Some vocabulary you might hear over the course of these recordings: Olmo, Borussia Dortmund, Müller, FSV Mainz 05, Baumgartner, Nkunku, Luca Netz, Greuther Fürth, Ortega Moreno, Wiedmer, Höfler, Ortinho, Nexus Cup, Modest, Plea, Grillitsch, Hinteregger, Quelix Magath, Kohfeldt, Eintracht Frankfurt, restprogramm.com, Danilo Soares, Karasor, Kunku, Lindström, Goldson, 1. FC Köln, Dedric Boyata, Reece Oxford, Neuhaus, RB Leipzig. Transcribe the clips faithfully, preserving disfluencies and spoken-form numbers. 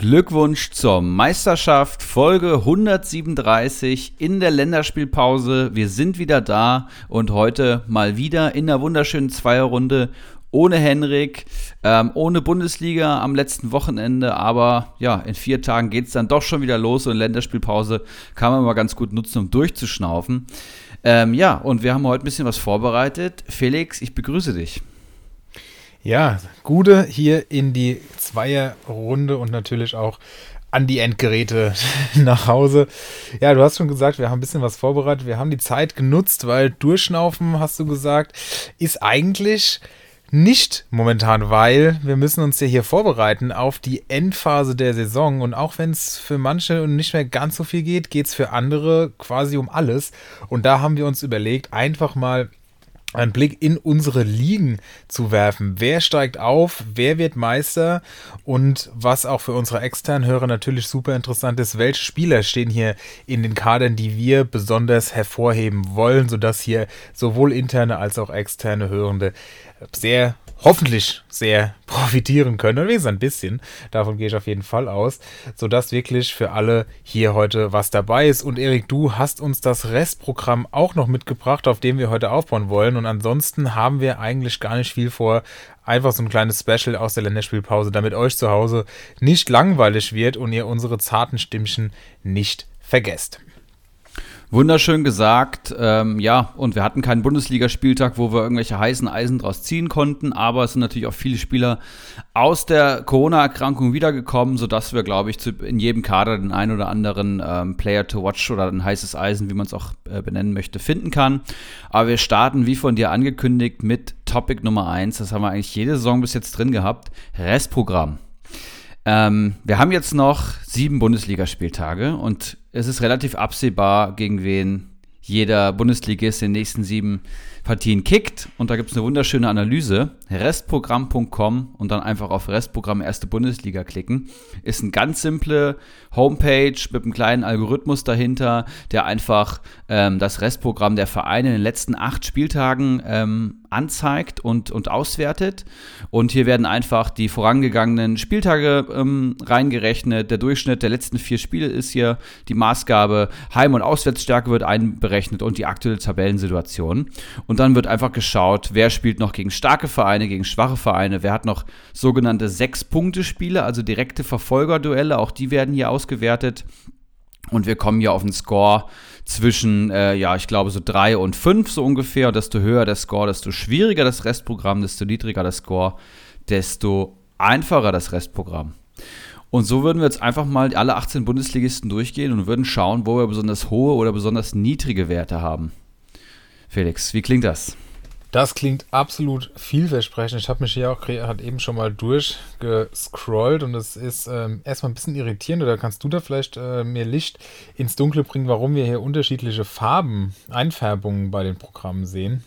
Glückwunsch zur Meisterschaft, Folge hundertsiebenunddreißig in der Länderspielpause. Wir sind wieder da und heute mal wieder in der wunderschönen Zweierrunde ohne Henrik, ähm, ohne Bundesliga am letzten Wochenende. Aber ja, in vier Tagen geht es dann doch schon wieder los und Länderspielpause kann man mal ganz gut nutzen, um durchzuschnaufen. Ähm, ja, und wir haben heute ein bisschen was vorbereitet. Felix, ich begrüße dich. Ja, Gude hier in die Zweierrunde und natürlich auch an die Endgeräte nach Hause. Ja, du hast schon gesagt, wir haben ein bisschen was vorbereitet. Wir haben die Zeit genutzt, weil durchschnaufen, hast du gesagt, ist eigentlich nicht momentan, weil wir müssen uns ja hier vorbereiten auf die Endphase der Saison. Und auch wenn es für manche nicht mehr ganz so viel geht, geht es für andere quasi um alles. Und da haben wir uns überlegt, einfach mal einen Blick in unsere Ligen zu werfen. Wer steigt auf, wer wird Meister und was auch für unsere externen Hörer natürlich super interessant ist, welche Spieler stehen hier in den Kadern, die wir besonders hervorheben wollen, sodass hier sowohl interne als auch externe Hörende sehr, hoffentlich sehr profitieren können. Und wenigstens ein bisschen. Davon gehe ich auf jeden Fall aus. Sodass wirklich für alle hier heute was dabei ist. Und Erik, du hast uns das Restprogramm auch noch mitgebracht, auf dem wir heute aufbauen wollen. Und ansonsten haben wir eigentlich gar nicht viel vor. Einfach so ein kleines Special aus der Länderspielpause, damit euch zu Hause nicht langweilig wird und ihr unsere zarten Stimmchen nicht vergesst. Wunderschön gesagt, ähm, ja, und wir hatten keinen Bundesligaspieltag, wo wir irgendwelche heißen Eisen draus ziehen konnten, aber es sind natürlich auch viele Spieler aus der Corona-Erkrankung wiedergekommen, sodass wir, glaube ich, zu, in jedem Kader den einen oder anderen ähm, Player to watch oder ein heißes Eisen, wie man es auch äh, benennen möchte, finden kann. Aber wir starten, wie von dir angekündigt, mit Topic Nummer eins. Das haben wir eigentlich jede Saison bis jetzt drin gehabt, Restprogramm. Ähm, wir haben jetzt noch sieben Bundesligaspieltage und es ist relativ absehbar, gegen wen jeder Bundesligist in den nächsten sieben Partien kickt. Und da gibt es eine wunderschöne Analyse. Restprogramm punkt com und dann einfach auf Restprogramm erste Bundesliga klicken. Ist eine ganz simple Homepage mit einem kleinen Algorithmus dahinter, der einfach ähm, das Restprogramm der Vereine in den letzten acht Spieltagen ähm, anzeigt und, und auswertet. Und hier werden einfach die vorangegangenen Spieltage ähm, reingerechnet. Der Durchschnitt der letzten vier Spiele ist hier die Maßgabe. Heim- und Auswärtsstärke wird einberechnet und die aktuelle Tabellensituation. Und dann wird einfach geschaut, wer spielt noch gegen starke Vereine, gegen schwache Vereine, wer hat noch sogenannte Sechs-Punkte-Spiele, also direkte Verfolgerduelle, auch die werden hier ausgewertet. Und wir kommen hier auf einen Score zwischen, äh, ja, ich glaube, so drei und fünf so ungefähr. Und desto höher der Score, desto schwieriger das Restprogramm, desto niedriger der Score, desto einfacher das Restprogramm. Und so würden wir jetzt einfach mal alle achtzehn Bundesligisten durchgehen und würden schauen, wo wir besonders hohe oder besonders niedrige Werte haben. Felix, wie klingt das? Das klingt absolut vielversprechend. Ich habe mich hier auch hat eben schon mal durchgescrollt und das ist ähm, erstmal ein bisschen irritierend. Oder kannst du da vielleicht äh, mehr Licht ins Dunkle bringen, warum wir hier unterschiedliche Farben, Einfärbungen bei den Programmen sehen?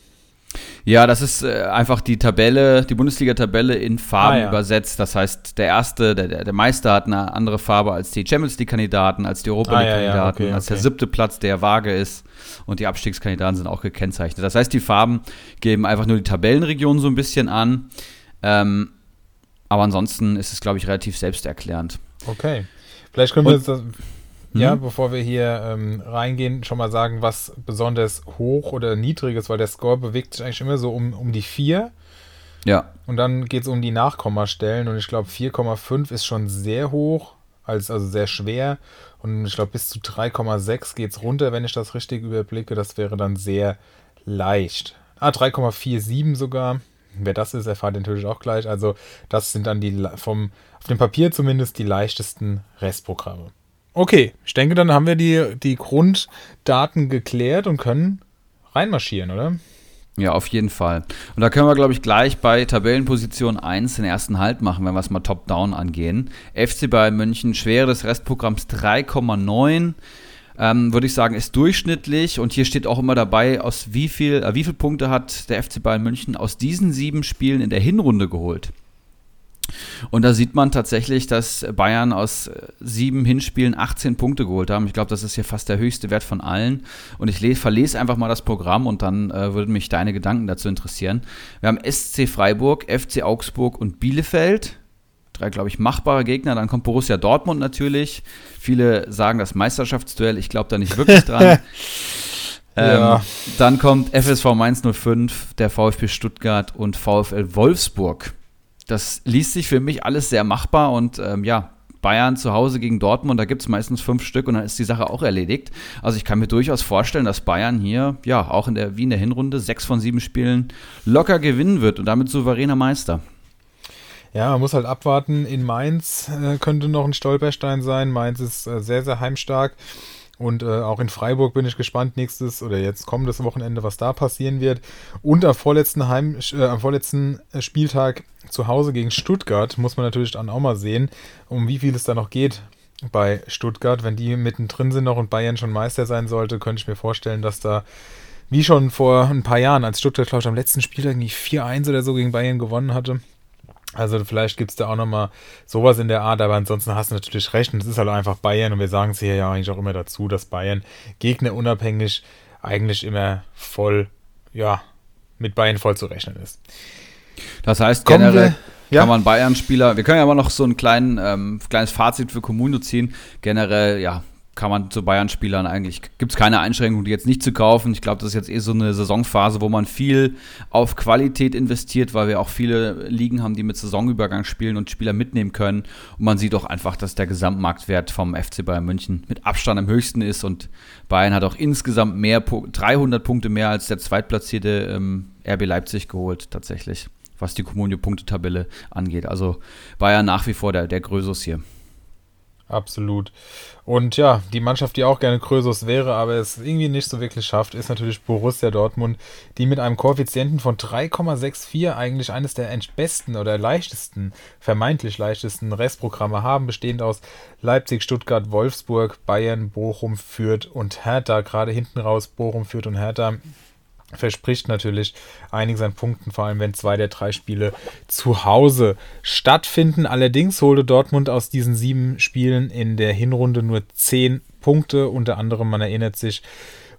Ja, das ist äh, einfach die Tabelle, die Bundesliga-Tabelle in Farben ah, ja. übersetzt. Das heißt, der erste, der, der Meister hat eine andere Farbe als die Champions League-Kandidaten, als die Europa League-Kandidaten, ah, ja, ja, okay, als okay. der siebte Platz, der vage ist. Und die Abstiegskandidaten sind auch gekennzeichnet. Das heißt, die Farben geben einfach nur die Tabellenregion so ein bisschen an. Ähm, aber ansonsten ist es, glaube ich, relativ selbsterklärend. Okay. Vielleicht können wir jetzt das. Ja, bevor wir hier ähm, reingehen, schon mal sagen, was besonders hoch oder niedrig ist, weil der Score bewegt sich eigentlich immer so um, um die vier. Ja. Und dann geht es um die Nachkommastellen und ich glaube vier Komma fünf ist schon sehr hoch, als, also sehr schwer. Und ich glaube bis zu drei Komma sechs geht es runter, wenn ich das richtig überblicke. Das wäre dann sehr leicht. Ah, drei Komma siebenundvierzig sogar. Wer das ist, erfahrt ihr natürlich auch gleich. Also das sind dann die vom auf dem Papier zumindest die leichtesten Restprogramme. Okay, ich denke, dann haben wir die, die Grunddaten geklärt und können reinmarschieren, oder? Ja, auf jeden Fall. Und da können wir, glaube ich, gleich bei Tabellenposition eins den ersten Halt machen, wenn wir es mal top-down angehen. F C Bayern München, Schwere des Restprogramms drei Komma neun. Ähm, würde ich sagen, ist durchschnittlich. Und hier steht auch immer dabei, aus wie viel, äh, wie viele Punkte hat der F C Bayern München aus diesen sieben Spielen in der Hinrunde geholt. Und da sieht man tatsächlich, dass Bayern aus sieben Hinspielen achtzehn Punkte geholt haben. Ich glaube, das ist hier fast der höchste Wert von allen. Und ich les, verlese einfach mal das Programm und dann äh, würden mich deine Gedanken dazu interessieren. Wir haben S C Freiburg, F C Augsburg und Bielefeld drei, glaube ich, machbare Gegner. Dann kommt Borussia Dortmund natürlich. Viele sagen das Meisterschaftsduell. Ich glaube da nicht wirklich dran. ähm, ja. Dann kommt F S V Mainz null fünf, der VfB Stuttgart und VfL Wolfsburg. Das liest sich für mich alles sehr machbar und ähm, ja, Bayern zu Hause gegen Dortmund, da gibt es meistens fünf Stück und dann ist die Sache auch erledigt. Also ich kann mir durchaus vorstellen, dass Bayern hier, ja, auch in der, wie in der Hinrunde, sechs von sieben Spielen locker gewinnen wird und damit souveräner Meister. Ja, man muss halt abwarten. In Mainz äh, könnte noch ein Stolperstein sein. Mainz ist äh, sehr, sehr heimstark. Und äh, auch in Freiburg bin ich gespannt, nächstes oder jetzt kommendes Wochenende, was da passieren wird. Und am vorletzten, Heim, äh, am vorletzten Spieltag zu Hause gegen Stuttgart muss man natürlich dann auch mal sehen, um wie viel es da noch geht bei Stuttgart. Wenn die mittendrin sind noch und Bayern schon Meister sein sollte, könnte ich mir vorstellen, dass da, wie schon vor ein paar Jahren, als Stuttgart, glaube ich, am letzten Spieltag vier eins oder so gegen Bayern gewonnen hatte, also vielleicht gibt es da auch nochmal sowas in der Art, aber ansonsten hast du natürlich recht. Und es ist halt einfach Bayern und wir sagen es hier ja eigentlich auch immer dazu, dass Bayern gegnerunabhängig eigentlich immer voll, ja, mit Bayern voll zu rechnen ist. Das heißt, Kommen generell wir, ja? kann man Bayern-Spieler, wir können ja immer noch so ein kleinen, ähm, kleines Fazit für Kommuno ziehen, generell, ja, kann man zu Bayern-Spielern eigentlich, gibt es keine Einschränkung, die jetzt nicht zu kaufen. Ich glaube, das ist jetzt eh so eine Saisonphase, wo man viel auf Qualität investiert, weil wir auch viele Ligen haben, die mit Saisonübergang spielen und Spieler mitnehmen können. Und man sieht auch einfach, dass der Gesamtmarktwert vom F C Bayern München mit Abstand am höchsten ist. Und Bayern hat auch insgesamt mehr, dreihundert Punkte mehr als der zweitplatzierte ähm, R B Leipzig geholt, tatsächlich, was die Kommunio-Punktetabelle angeht. Also Bayern nach wie vor der, der Grösus hier. Absolut. Und ja, die Mannschaft, die auch gerne Krösus wäre, aber es irgendwie nicht so wirklich schafft, ist natürlich Borussia Dortmund, die mit einem Koeffizienten von drei Komma sechs vier eigentlich eines der besten oder leichtesten, vermeintlich leichtesten Restprogramme haben, bestehend aus Leipzig, Stuttgart, Wolfsburg, Bayern, Bochum, Fürth und Hertha. Gerade hinten raus Bochum, Fürth und Hertha verspricht natürlich einiges an Punkten, vor allem wenn zwei der drei Spiele zu Hause stattfinden. Allerdings holte Dortmund aus diesen sieben Spielen in der Hinrunde nur zehn Punkte. Unter anderem, man erinnert sich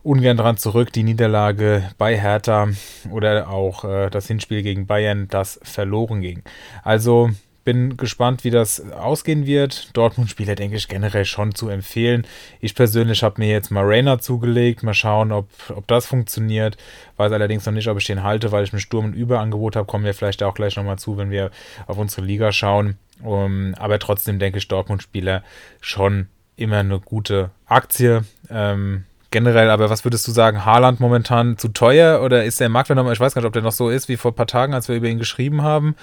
ungern dran zurück, die Niederlage bei Hertha oder auch äh, das Hinspiel gegen Bayern, das verloren ging. Also bin gespannt, wie das ausgehen wird. Dortmund-Spieler, denke ich, generell schon zu empfehlen. Ich persönlich habe mir jetzt mal Reina zugelegt. Mal schauen, ob, ob das funktioniert. Weiß allerdings noch nicht, ob ich den halte, weil ich einen Sturm- und Überangebot habe. Kommen wir vielleicht auch gleich nochmal zu, wenn wir auf unsere Liga schauen. Um, aber trotzdem denke ich, Dortmund-Spieler schon immer eine gute Aktie. Ähm, generell, aber was würdest du sagen? Haaland momentan zu teuer oder ist der Marktwert nochmal, ich weiß gar nicht, ob der noch so ist wie vor ein paar Tagen, als wir über ihn geschrieben haben.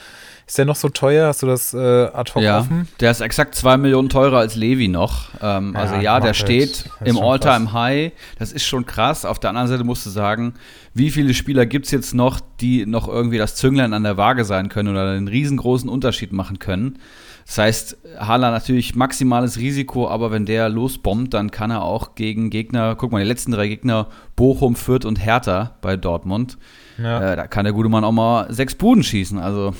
Ist der noch so teuer? Hast du das äh, ad hoc ja, offen? Der ist exakt zwei Millionen teurer als Levi noch. Ähm, ja, also ja, der steht im All-Time-High. Das ist schon krass. Auf der anderen Seite musst du sagen, wie viele Spieler gibt es jetzt noch, die noch irgendwie das Zünglein an der Waage sein können oder einen riesengroßen Unterschied machen können. Das heißt, Haaland natürlich maximales Risiko, aber wenn der losbombt, dann kann er auch gegen Gegner, guck mal, die letzten drei Gegner, Bochum, Fürth und Hertha bei Dortmund, ja. äh, da kann der gute Mann auch mal sechs Buden schießen, also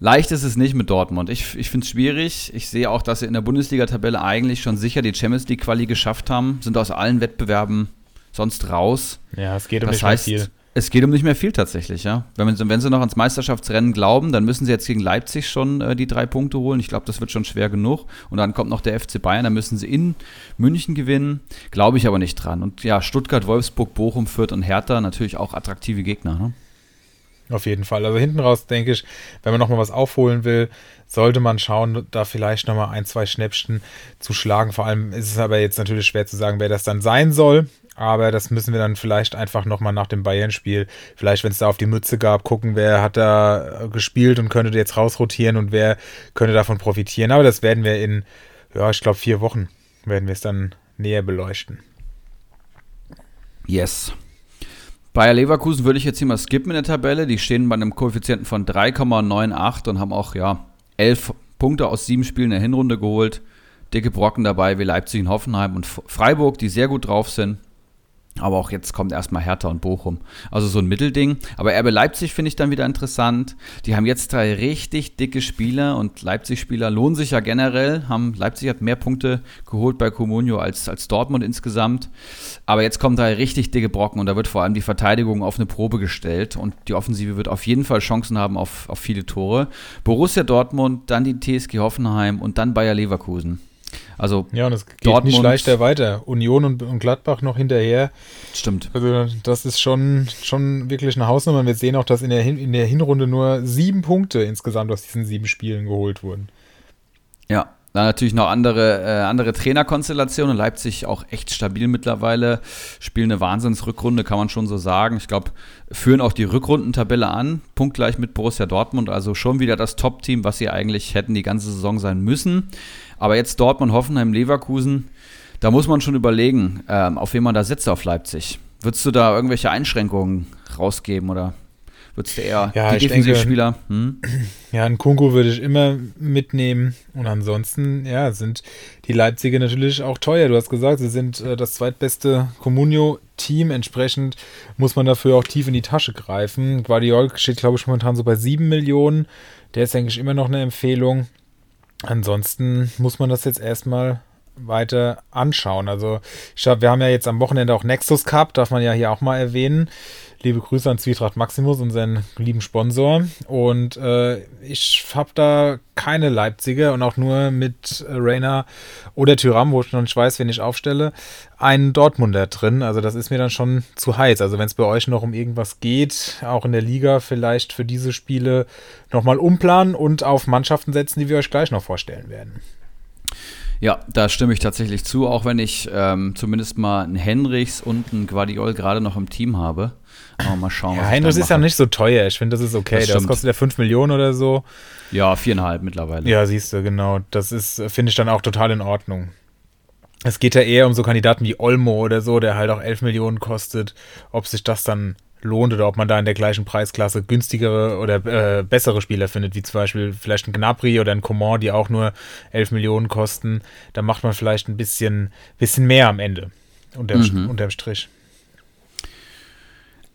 leicht ist es nicht mit Dortmund. Ich, ich finde es schwierig. Ich sehe auch, dass sie in der Bundesliga-Tabelle eigentlich schon sicher die Champions-League-Quali geschafft haben, sind aus allen Wettbewerben sonst raus. Ja, es geht um das nicht heißt, mehr viel. Es geht um nicht mehr viel tatsächlich, ja. Wenn, wenn sie noch ans Meisterschaftsrennen glauben, dann müssen sie jetzt gegen Leipzig schon äh, die drei Punkte holen. Ich glaube, das wird schon schwer genug. Und dann kommt noch der F C Bayern, da müssen sie in München gewinnen. Glaube ich aber nicht dran. Und ja, Stuttgart, Wolfsburg, Bochum, Fürth und Hertha, natürlich auch attraktive Gegner, ne? Auf jeden Fall. Also hinten raus, denke ich, wenn man nochmal was aufholen will, sollte man schauen, da vielleicht nochmal ein, zwei Schnäppchen zu schlagen. Vor allem ist es aber jetzt natürlich schwer zu sagen, wer das dann sein soll. Aber das müssen wir dann vielleicht einfach nochmal nach dem Bayern-Spiel, vielleicht wenn es da auf die Mütze gab, gucken, wer hat da gespielt und könnte jetzt rausrotieren und wer könnte davon profitieren. Aber das werden wir in, ja, ich glaube vier Wochen werden wir es dann näher beleuchten. Yes. Bayer Leverkusen würde ich jetzt hier mal skippen in der Tabelle. Die stehen bei einem Koeffizienten von drei Komma neun acht und haben auch, ja, elf Punkte aus sieben Spielen in der Hinrunde geholt. Dicke Brocken dabei wie Leipzig und Hoffenheim und Freiburg, die sehr gut drauf sind. Aber auch jetzt kommt erstmal Hertha und Bochum. Also so ein Mittelding. Aber R B Leipzig finde ich dann wieder interessant. Die haben jetzt drei richtig dicke Spieler und Leipzig-Spieler lohnen sich ja generell. Haben, Leipzig hat mehr Punkte geholt bei Comunio als, als Dortmund insgesamt. Aber jetzt kommen drei richtig dicke Brocken und da wird vor allem die Verteidigung auf eine Probe gestellt. Und die Offensive wird auf jeden Fall Chancen haben auf, auf viele Tore. Borussia Dortmund, dann die T S G Hoffenheim und dann Bayer Leverkusen. Also ja, und es geht Dortmund nicht leichter weiter. Union und, und Gladbach noch hinterher. Stimmt. Also das ist schon, schon wirklich eine Hausnummer. Und wir sehen auch, dass in der, Hin- in der Hinrunde nur sieben Punkte insgesamt aus diesen sieben Spielen geholt wurden. Ja, dann natürlich noch andere, äh, andere Trainerkonstellationen. Leipzig auch echt stabil mittlerweile. Spielen eine Wahnsinnsrückrunde, kann man schon so sagen. Ich glaube, führen auch die Rückrundentabelle an. Punktgleich mit Borussia Dortmund. Also schon wieder das Top-Team, was sie eigentlich hätten die ganze Saison sein müssen. Aber jetzt Dortmund, Hoffenheim, Leverkusen, da muss man schon überlegen, ähm, auf wen man da sitzt auf Leipzig. Würdest du da irgendwelche Einschränkungen rausgeben oder würdest du eher ja, die Defensivspieler? Hm? Ja, einen Kunku würde ich immer mitnehmen und ansonsten ja, sind die Leipziger natürlich auch teuer. Du hast gesagt, sie sind äh, das zweitbeste Comunio-Team, entsprechend muss man dafür auch tief in die Tasche greifen. Guardiol steht, glaube ich, momentan so bei sieben Millionen, der ist eigentlich immer noch eine Empfehlung. Ansonsten muss man das jetzt erstmal weiter anschauen. Also ich glaube, wir haben ja jetzt am Wochenende auch Nexus Cup, darf man ja hier auch mal erwähnen. Liebe Grüße an Zwietracht Maximus, unseren lieben Sponsor. Und äh, ich habe da keine Leipziger und auch nur mit Reina oder Thuram, wo ich noch nicht weiß, wen ich aufstelle, einen Dortmunder drin. Also das ist mir dann schon zu heiß. Also wenn es bei euch noch um irgendwas geht, auch in der Liga vielleicht für diese Spiele nochmal umplanen und auf Mannschaften setzen, die wir euch gleich noch vorstellen werden. Ja, da stimme ich tatsächlich zu, auch wenn ich ähm, zumindest mal einen Henrichs und einen Guardiol gerade noch im Team habe. Aber mal schauen, ja, was Henrichs ist ja nicht so teuer, ich finde, das ist okay. Das, das kostet ja fünf Millionen oder so. Ja, viereinhalb mittlerweile. Ja, siehst du, genau. Das ist, finde ich, dann auch total in Ordnung. Es geht ja eher um so Kandidaten wie Olmo oder so, der halt auch elf Millionen kostet, ob sich das dann lohnt oder ob man da in der gleichen Preisklasse günstigere oder äh, bessere Spieler findet, wie zum Beispiel vielleicht ein Gnabry oder ein Coman, die auch nur elf Millionen kosten. Da macht man vielleicht ein bisschen, bisschen mehr am Ende, unterm, mhm. unterm Strich.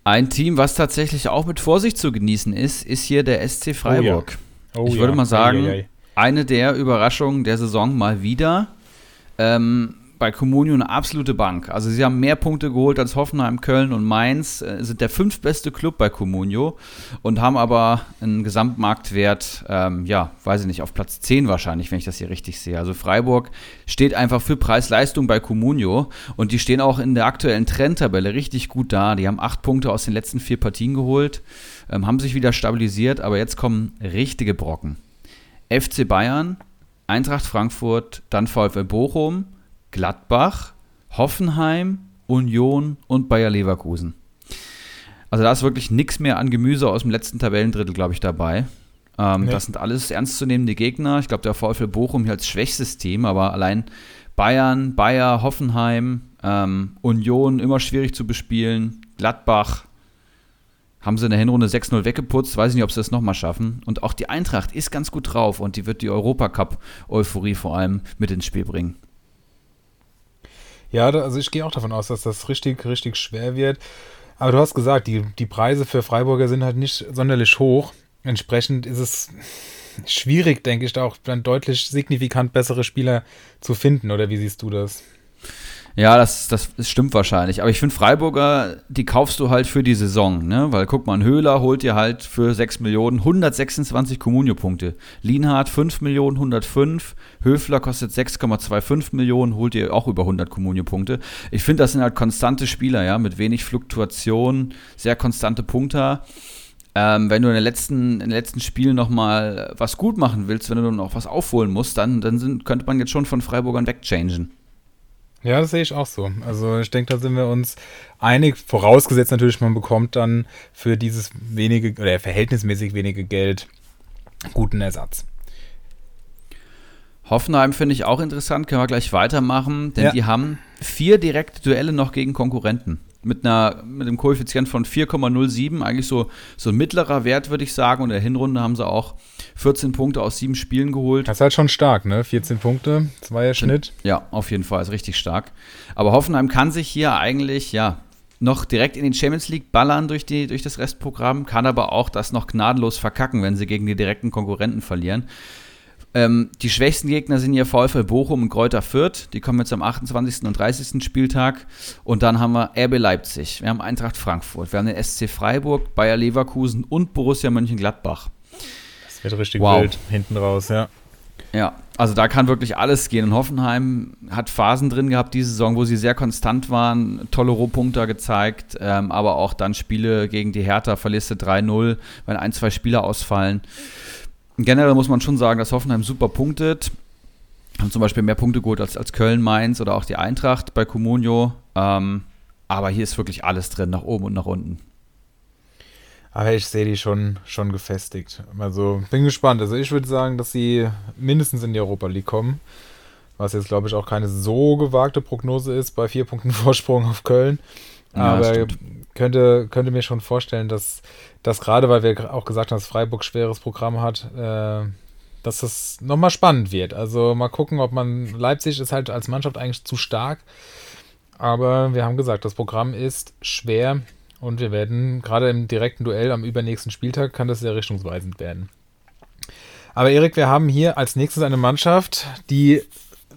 Ein Team, was tatsächlich auch mit Vorsicht zu genießen ist, ist hier der S C Freiburg. Oh ja. Oh ich ja. würde mal sagen, ei, ei, ei. eine der Überraschungen der Saison mal wieder. Ähm, Bei Comunio eine absolute Bank. Also sie haben mehr Punkte geholt als Hoffenheim, Köln und Mainz, sind der fünftbeste Club bei Comunio und haben aber einen Gesamtmarktwert, ähm, ja, weiß ich nicht, auf Platz zehn wahrscheinlich, wenn ich das hier richtig sehe. Also Freiburg steht einfach für Preis-Leistung bei Comunio und die stehen auch in der aktuellen Trendtabelle richtig gut da. Die haben acht Punkte aus den letzten vier Partien geholt, ähm, haben sich wieder stabilisiert, aber jetzt kommen richtige Brocken. F C Bayern, Eintracht Frankfurt, dann VfL Bochum, Gladbach, Hoffenheim, Union und Bayer Leverkusen. Also da ist wirklich nichts mehr an Gemüse aus dem letzten Tabellendrittel, glaube ich, dabei. Ähm, nee. Das sind alles ernstzunehmende Gegner. Ich glaube, der VfL Bochum hier als schwächstes Team, aber allein Bayern, Bayer, Hoffenheim, ähm, Union, immer schwierig zu bespielen, Gladbach, haben sie in der Hinrunde sechs null weggeputzt, weiß ich nicht, ob sie das nochmal schaffen. Und auch die Eintracht ist ganz gut drauf und die wird die Europacup-Euphorie vor allem mit ins Spiel bringen. Ja, also ich gehe auch davon aus, dass das richtig, richtig schwer wird. Aber du hast gesagt, die, die Preise für Freiburger sind halt nicht sonderlich hoch. Entsprechend ist es schwierig, denke ich, da auch dann deutlich signifikant bessere Spieler zu finden. Oder wie siehst du das? Ja, das, das stimmt wahrscheinlich. Aber ich finde, Freiburger, die kaufst du halt für die Saison, ne? Weil, guck mal, ein Höhler holt dir halt für sechs Millionen hundertsechsundzwanzig Comunio-Punkte. Lienhart fünf Millionen, hundertfünf. Höfler kostet sechs Komma fünfundzwanzig Millionen, holt dir auch über hundert Comunio-Punkte. Ich finde, das sind halt konstante Spieler, ja, mit wenig Fluktuation, sehr konstante Punkter. Ähm, wenn du in den letzten, in den letzten Spielen nochmal was gut machen willst, wenn du noch was aufholen musst, dann, dann sind, könnte man jetzt schon von Freiburgern wegchangen. Ja, das sehe ich auch so. Also ich denke, da sind wir uns einig, vorausgesetzt natürlich, man bekommt dann für dieses wenige oder verhältnismäßig wenige Geld guten Ersatz. Hoffenheim finde ich auch interessant, können wir gleich weitermachen, denn ja. die haben vier direkte Duelle noch gegen Konkurrenten. Mit, einer, mit einem Koeffizient von vier Komma null sieben, eigentlich so, so ein mittlerer Wert, würde ich sagen. Und in der Hinrunde haben sie auch vierzehn Punkte aus sieben Spielen geholt. Das ist halt schon stark, ne? vierzehn Punkte, Zweier-Schnitt. Ja, auf jeden Fall, ist richtig stark. Aber Hoffenheim kann sich hier eigentlich, ja, noch direkt in den Champions League ballern durch, die, durch das Restprogramm, kann aber auch das noch gnadenlos verkacken, wenn sie gegen die direkten Konkurrenten verlieren. Ähm, die schwächsten Gegner sind hier VfL Bochum und Greuther Fürth. Die kommen jetzt am achtundzwanzigsten und dreißigsten Spieltag. Und dann haben wir R B Leipzig, wir haben Eintracht Frankfurt, wir haben den S C Freiburg, Bayer Leverkusen und Borussia Mönchengladbach. Das wird richtig wow. wild hinten raus, ja. Ja, also da kann wirklich alles gehen. Und Hoffenheim hat Phasen drin gehabt diese Saison, wo sie sehr konstant waren, tolle Rohpunkte gezeigt, ähm, aber auch dann Spiele gegen die Hertha, verlierst du drei null, wenn ein, zwei Spieler ausfallen. Generell muss man schon sagen, dass Hoffenheim super punktet. Haben zum Beispiel mehr Punkte geholt als, als Köln, Mainz oder auch die Eintracht bei Comunio. Ähm, aber hier ist wirklich alles drin, nach oben und nach unten. Aber ich sehe die schon, schon gefestigt. Also bin gespannt. Also ich würde sagen, dass sie mindestens in die Europa League kommen. Was jetzt, glaube ich, auch keine so gewagte Prognose ist bei vier Punkten Vorsprung auf Köln. Ja, aber könnte, könnte mir schon vorstellen, dass, dass gerade, weil wir auch gesagt haben, dass Freiburg schweres Programm hat, äh, dass das nochmal spannend wird. Also mal gucken, ob man... Leipzig ist halt als Mannschaft eigentlich zu stark. Aber wir haben gesagt, das Programm ist schwer. Und wir werden gerade im direkten Duell am übernächsten Spieltag, kann das sehr richtungsweisend werden. Aber Erik, wir haben hier als nächstes eine Mannschaft, die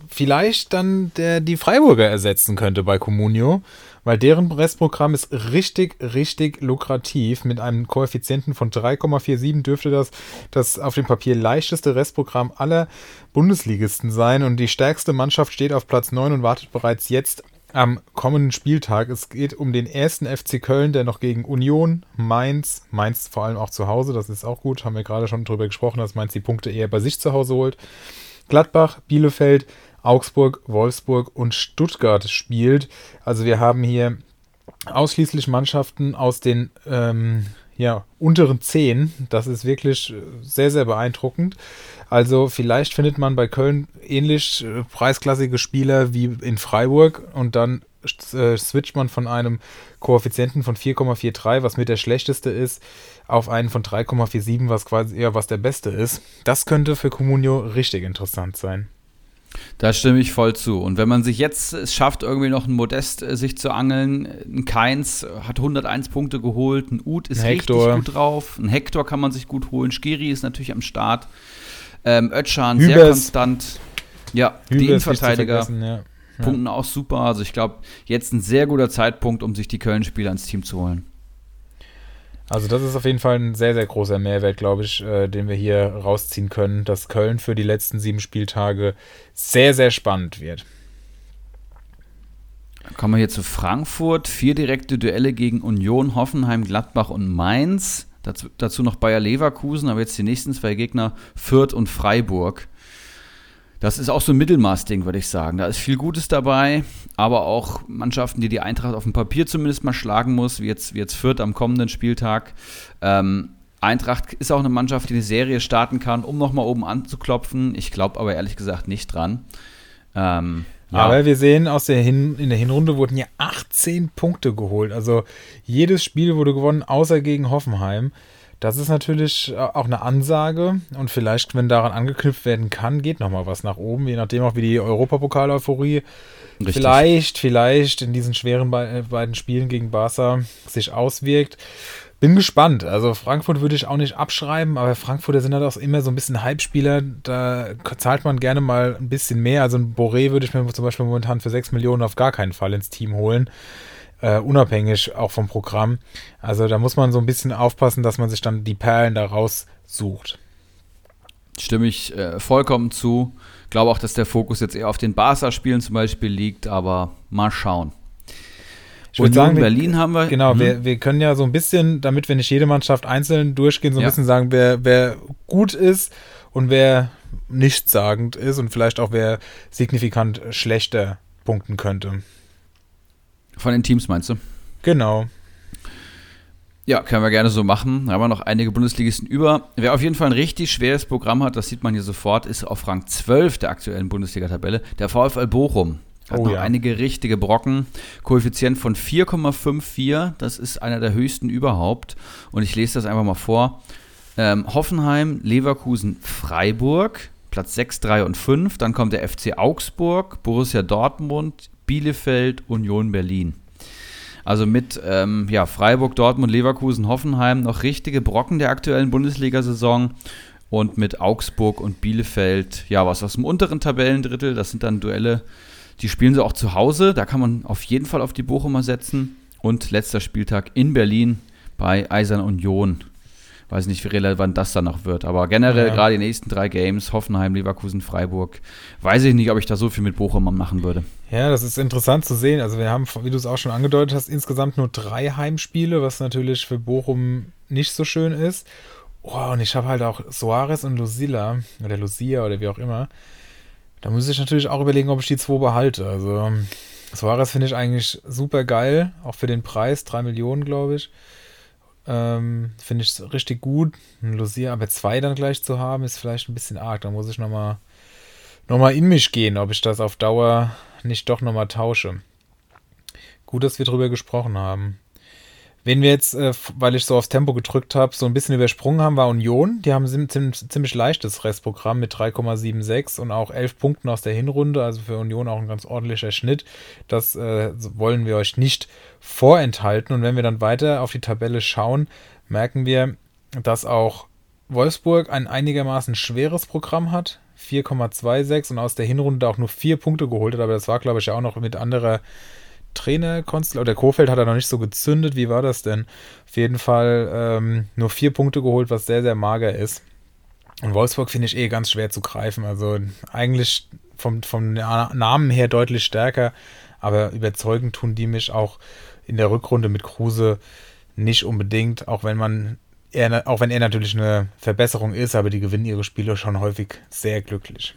vielleicht dann der, die Freiburger ersetzen könnte bei Comunio, weil deren Restprogramm ist richtig, richtig lukrativ. Mit einem Koeffizienten von drei Komma vier sieben dürfte das das auf dem Papier leichteste Restprogramm aller Bundesligisten sein. Und die stärkste Mannschaft steht auf Platz neun und wartet bereits jetzt am kommenden Spieltag. Es geht um den ersten F C Köln, der noch gegen Union, Mainz, Mainz vor allem auch zu Hause, das ist auch gut, haben wir gerade schon drüber gesprochen, dass Mainz die Punkte eher bei sich zu Hause holt, Gladbach, Bielefeld, Augsburg, Wolfsburg und Stuttgart spielt. Also wir haben hier ausschließlich Mannschaften aus den ähm, ja, unteren zehn. Das ist wirklich sehr, sehr beeindruckend. Also vielleicht findet man bei Köln ähnlich preisklassige Spieler wie in Freiburg und dann äh, switcht man von einem Koeffizienten von vier Komma vier drei, was mit der schlechteste ist, auf einen von drei Komma vier sieben, was quasi eher was der beste ist. Das könnte für Comunio richtig interessant sein. Da stimme ich voll zu. Und wenn man sich jetzt es schafft, irgendwie noch einen Modest äh, sich zu angeln, ein Kainz hat hunderteins Punkte geholt, ein Uth ist richtig gut drauf, ein Hector kann man sich gut holen, Skiri ist natürlich am Start, ähm, Özcan Hübers, sehr konstant, ja, Hübers, die Innenverteidiger ja. Ja. punkten auch super. Also ich glaube, jetzt ein sehr guter Zeitpunkt, um sich die Köln-Spieler ins Team zu holen. Also das ist auf jeden Fall ein sehr, sehr großer Mehrwert, glaube ich, äh, den wir hier rausziehen können, dass Köln für die letzten sieben Spieltage sehr, sehr spannend wird. Dann kommen wir hier zu Frankfurt. Vier direkte Duelle gegen Union, Hoffenheim, Gladbach und Mainz. Dazu, dazu noch Bayer Leverkusen, aber jetzt die nächsten zwei Gegner, Fürth und Freiburg. Das ist auch so ein Mittelmaßding, würde ich sagen. Da ist viel Gutes dabei, aber auch Mannschaften, die die Eintracht auf dem Papier zumindest mal schlagen muss, wie jetzt, wie jetzt Fürth am kommenden Spieltag. Ähm, Eintracht ist auch eine Mannschaft, die eine Serie starten kann, um nochmal oben anzuklopfen. Ich glaube aber ehrlich gesagt nicht dran. Ähm, ja. Aber wir sehen, aus der Hin- in der Hinrunde wurden ja achtzehn Punkte geholt. Also jedes Spiel wurde gewonnen, außer gegen Hoffenheim. Das ist natürlich auch eine Ansage und vielleicht, wenn daran angeknüpft werden kann, geht nochmal was nach oben, je nachdem auch wie die Europapokal-Euphorie Richtig. vielleicht, vielleicht in diesen schweren Be- beiden Spielen gegen Barca sich auswirkt. Bin gespannt, also Frankfurt würde ich auch nicht abschreiben, aber Frankfurter sind halt auch immer so ein bisschen Hype-Spieler, da zahlt man gerne mal ein bisschen mehr, also ein Boré würde ich mir zum Beispiel momentan für sechs Millionen auf gar keinen Fall ins Team holen. Uh, unabhängig auch vom Programm. Also da muss man so ein bisschen aufpassen, dass man sich dann die Perlen da raussucht. Stimme ich äh, vollkommen zu. Glaube auch, dass der Fokus jetzt eher auf den Barca-Spielen zum Beispiel liegt, aber mal schauen. Ich würde sagen, in Berlin wir, haben wir... Genau, mhm. wir, wir können ja so ein bisschen, damit wir nicht jede Mannschaft einzeln durchgehen, so ein ja. bisschen sagen, wer, wer gut ist und wer nichtssagend ist und vielleicht auch wer signifikant schlechter punkten könnte. Von den Teams meinst du? Genau. Ja, können wir gerne so machen. Da haben wir noch einige Bundesligisten über. Wer auf jeden Fall ein richtig schweres Programm hat, das sieht man hier sofort, ist auf Rang zwölf der aktuellen Bundesliga-Tabelle, der VfL Bochum. Hat oh, noch ja. einige richtige Brocken. Koeffizient von vier Komma fünf vier, das ist einer der höchsten überhaupt. Und ich lese das einfach mal vor. Ähm, Hoffenheim, Leverkusen, Freiburg, Platz sechs, drei und fünf. Dann kommt der F C Augsburg, Borussia Dortmund, Bielefeld, Union Berlin. Also mit ähm, ja, Freiburg, Dortmund, Leverkusen, Hoffenheim noch richtige Brocken der aktuellen Bundesliga-Saison. Und mit Augsburg und Bielefeld, ja, was aus dem unteren Tabellendrittel, das sind dann Duelle, die spielen sie auch zu Hause, da kann man auf jeden Fall auf die Bochumer setzen. Und letzter Spieltag in Berlin bei Eisern Union. Weiß nicht, wie relevant das dann noch wird, aber generell ja. gerade die nächsten drei Games, Hoffenheim, Leverkusen, Freiburg, weiß ich nicht, ob ich da so viel mit Bochum machen würde. Ja, das ist interessant zu sehen. Also wir haben, wie du es auch schon angedeutet hast, insgesamt nur drei Heimspiele, was natürlich für Bochum nicht so schön ist. Oh, und ich habe halt auch Soares und Lucilla oder Lucia oder wie auch immer. Da muss ich natürlich auch überlegen, ob ich die zwei behalte. Also Soares finde ich eigentlich super geil, auch für den Preis, drei Millionen, glaube ich. Ähm, finde ich richtig gut. Lucia, aber zwei dann gleich zu haben, ist vielleicht ein bisschen arg. Da muss ich nochmal noch mal in mich gehen, ob ich das auf Dauer nicht doch nochmal tausche. Gut, dass wir drüber gesprochen haben. Wen wir jetzt, äh, weil ich so aufs Tempo gedrückt habe, so ein bisschen übersprungen haben, war Union. Die haben ein ziemlich, ziemlich leichtes Restprogramm mit drei Komma sechsundsiebzig und auch elf Punkten aus der Hinrunde. Also für Union auch ein ganz ordentlicher Schnitt. Das äh, wollen wir euch nicht vorenthalten. Und wenn wir dann weiter auf die Tabelle schauen, merken wir, dass auch Wolfsburg ein einigermaßen schweres Programm hat. vier Komma sechsundzwanzig und aus der Hinrunde auch nur vier Punkte geholt hat. Aber das war, glaube ich, ja auch noch mit anderer Trainer, Konstl- oder Kohfeldt hat er noch nicht so gezündet, wie war das denn? Auf jeden Fall ähm, nur vier Punkte geholt, was sehr, sehr mager ist. Und Wolfsburg finde ich eh ganz schwer zu greifen, also eigentlich vom, vom Namen her deutlich stärker, aber überzeugend tun die mich auch in der Rückrunde mit Kruse nicht unbedingt, auch wenn man, er, auch wenn er natürlich eine Verbesserung ist, aber die gewinnen ihre Spiele schon häufig sehr glücklich.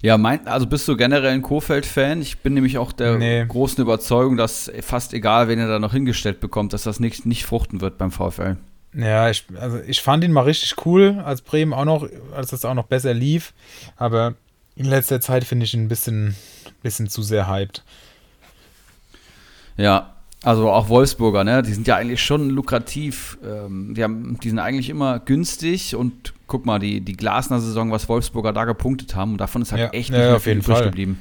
Ja, mein, also bist du generell ein Kohfeldt-Fan? Ich bin nämlich auch der nee. großen Überzeugung, dass fast egal, wen er da noch hingestellt bekommt, dass das nicht, nicht fruchten wird beim VfL. Ja, ich, also ich fand ihn mal richtig cool, als Bremen auch noch, als das auch noch besser lief. Aber in letzter Zeit finde ich ihn ein bisschen, bisschen zu sehr hyped. Ja, also auch Wolfsburger, ne? Die sind ja eigentlich schon lukrativ. Ähm, die, haben, die sind eigentlich immer günstig und guck mal, die, die Glasner-Saison, was Wolfsburger da gepunktet haben, und davon ist halt ja, echt nicht ja, mehr auf viel jeden übrig Fall. geblieben.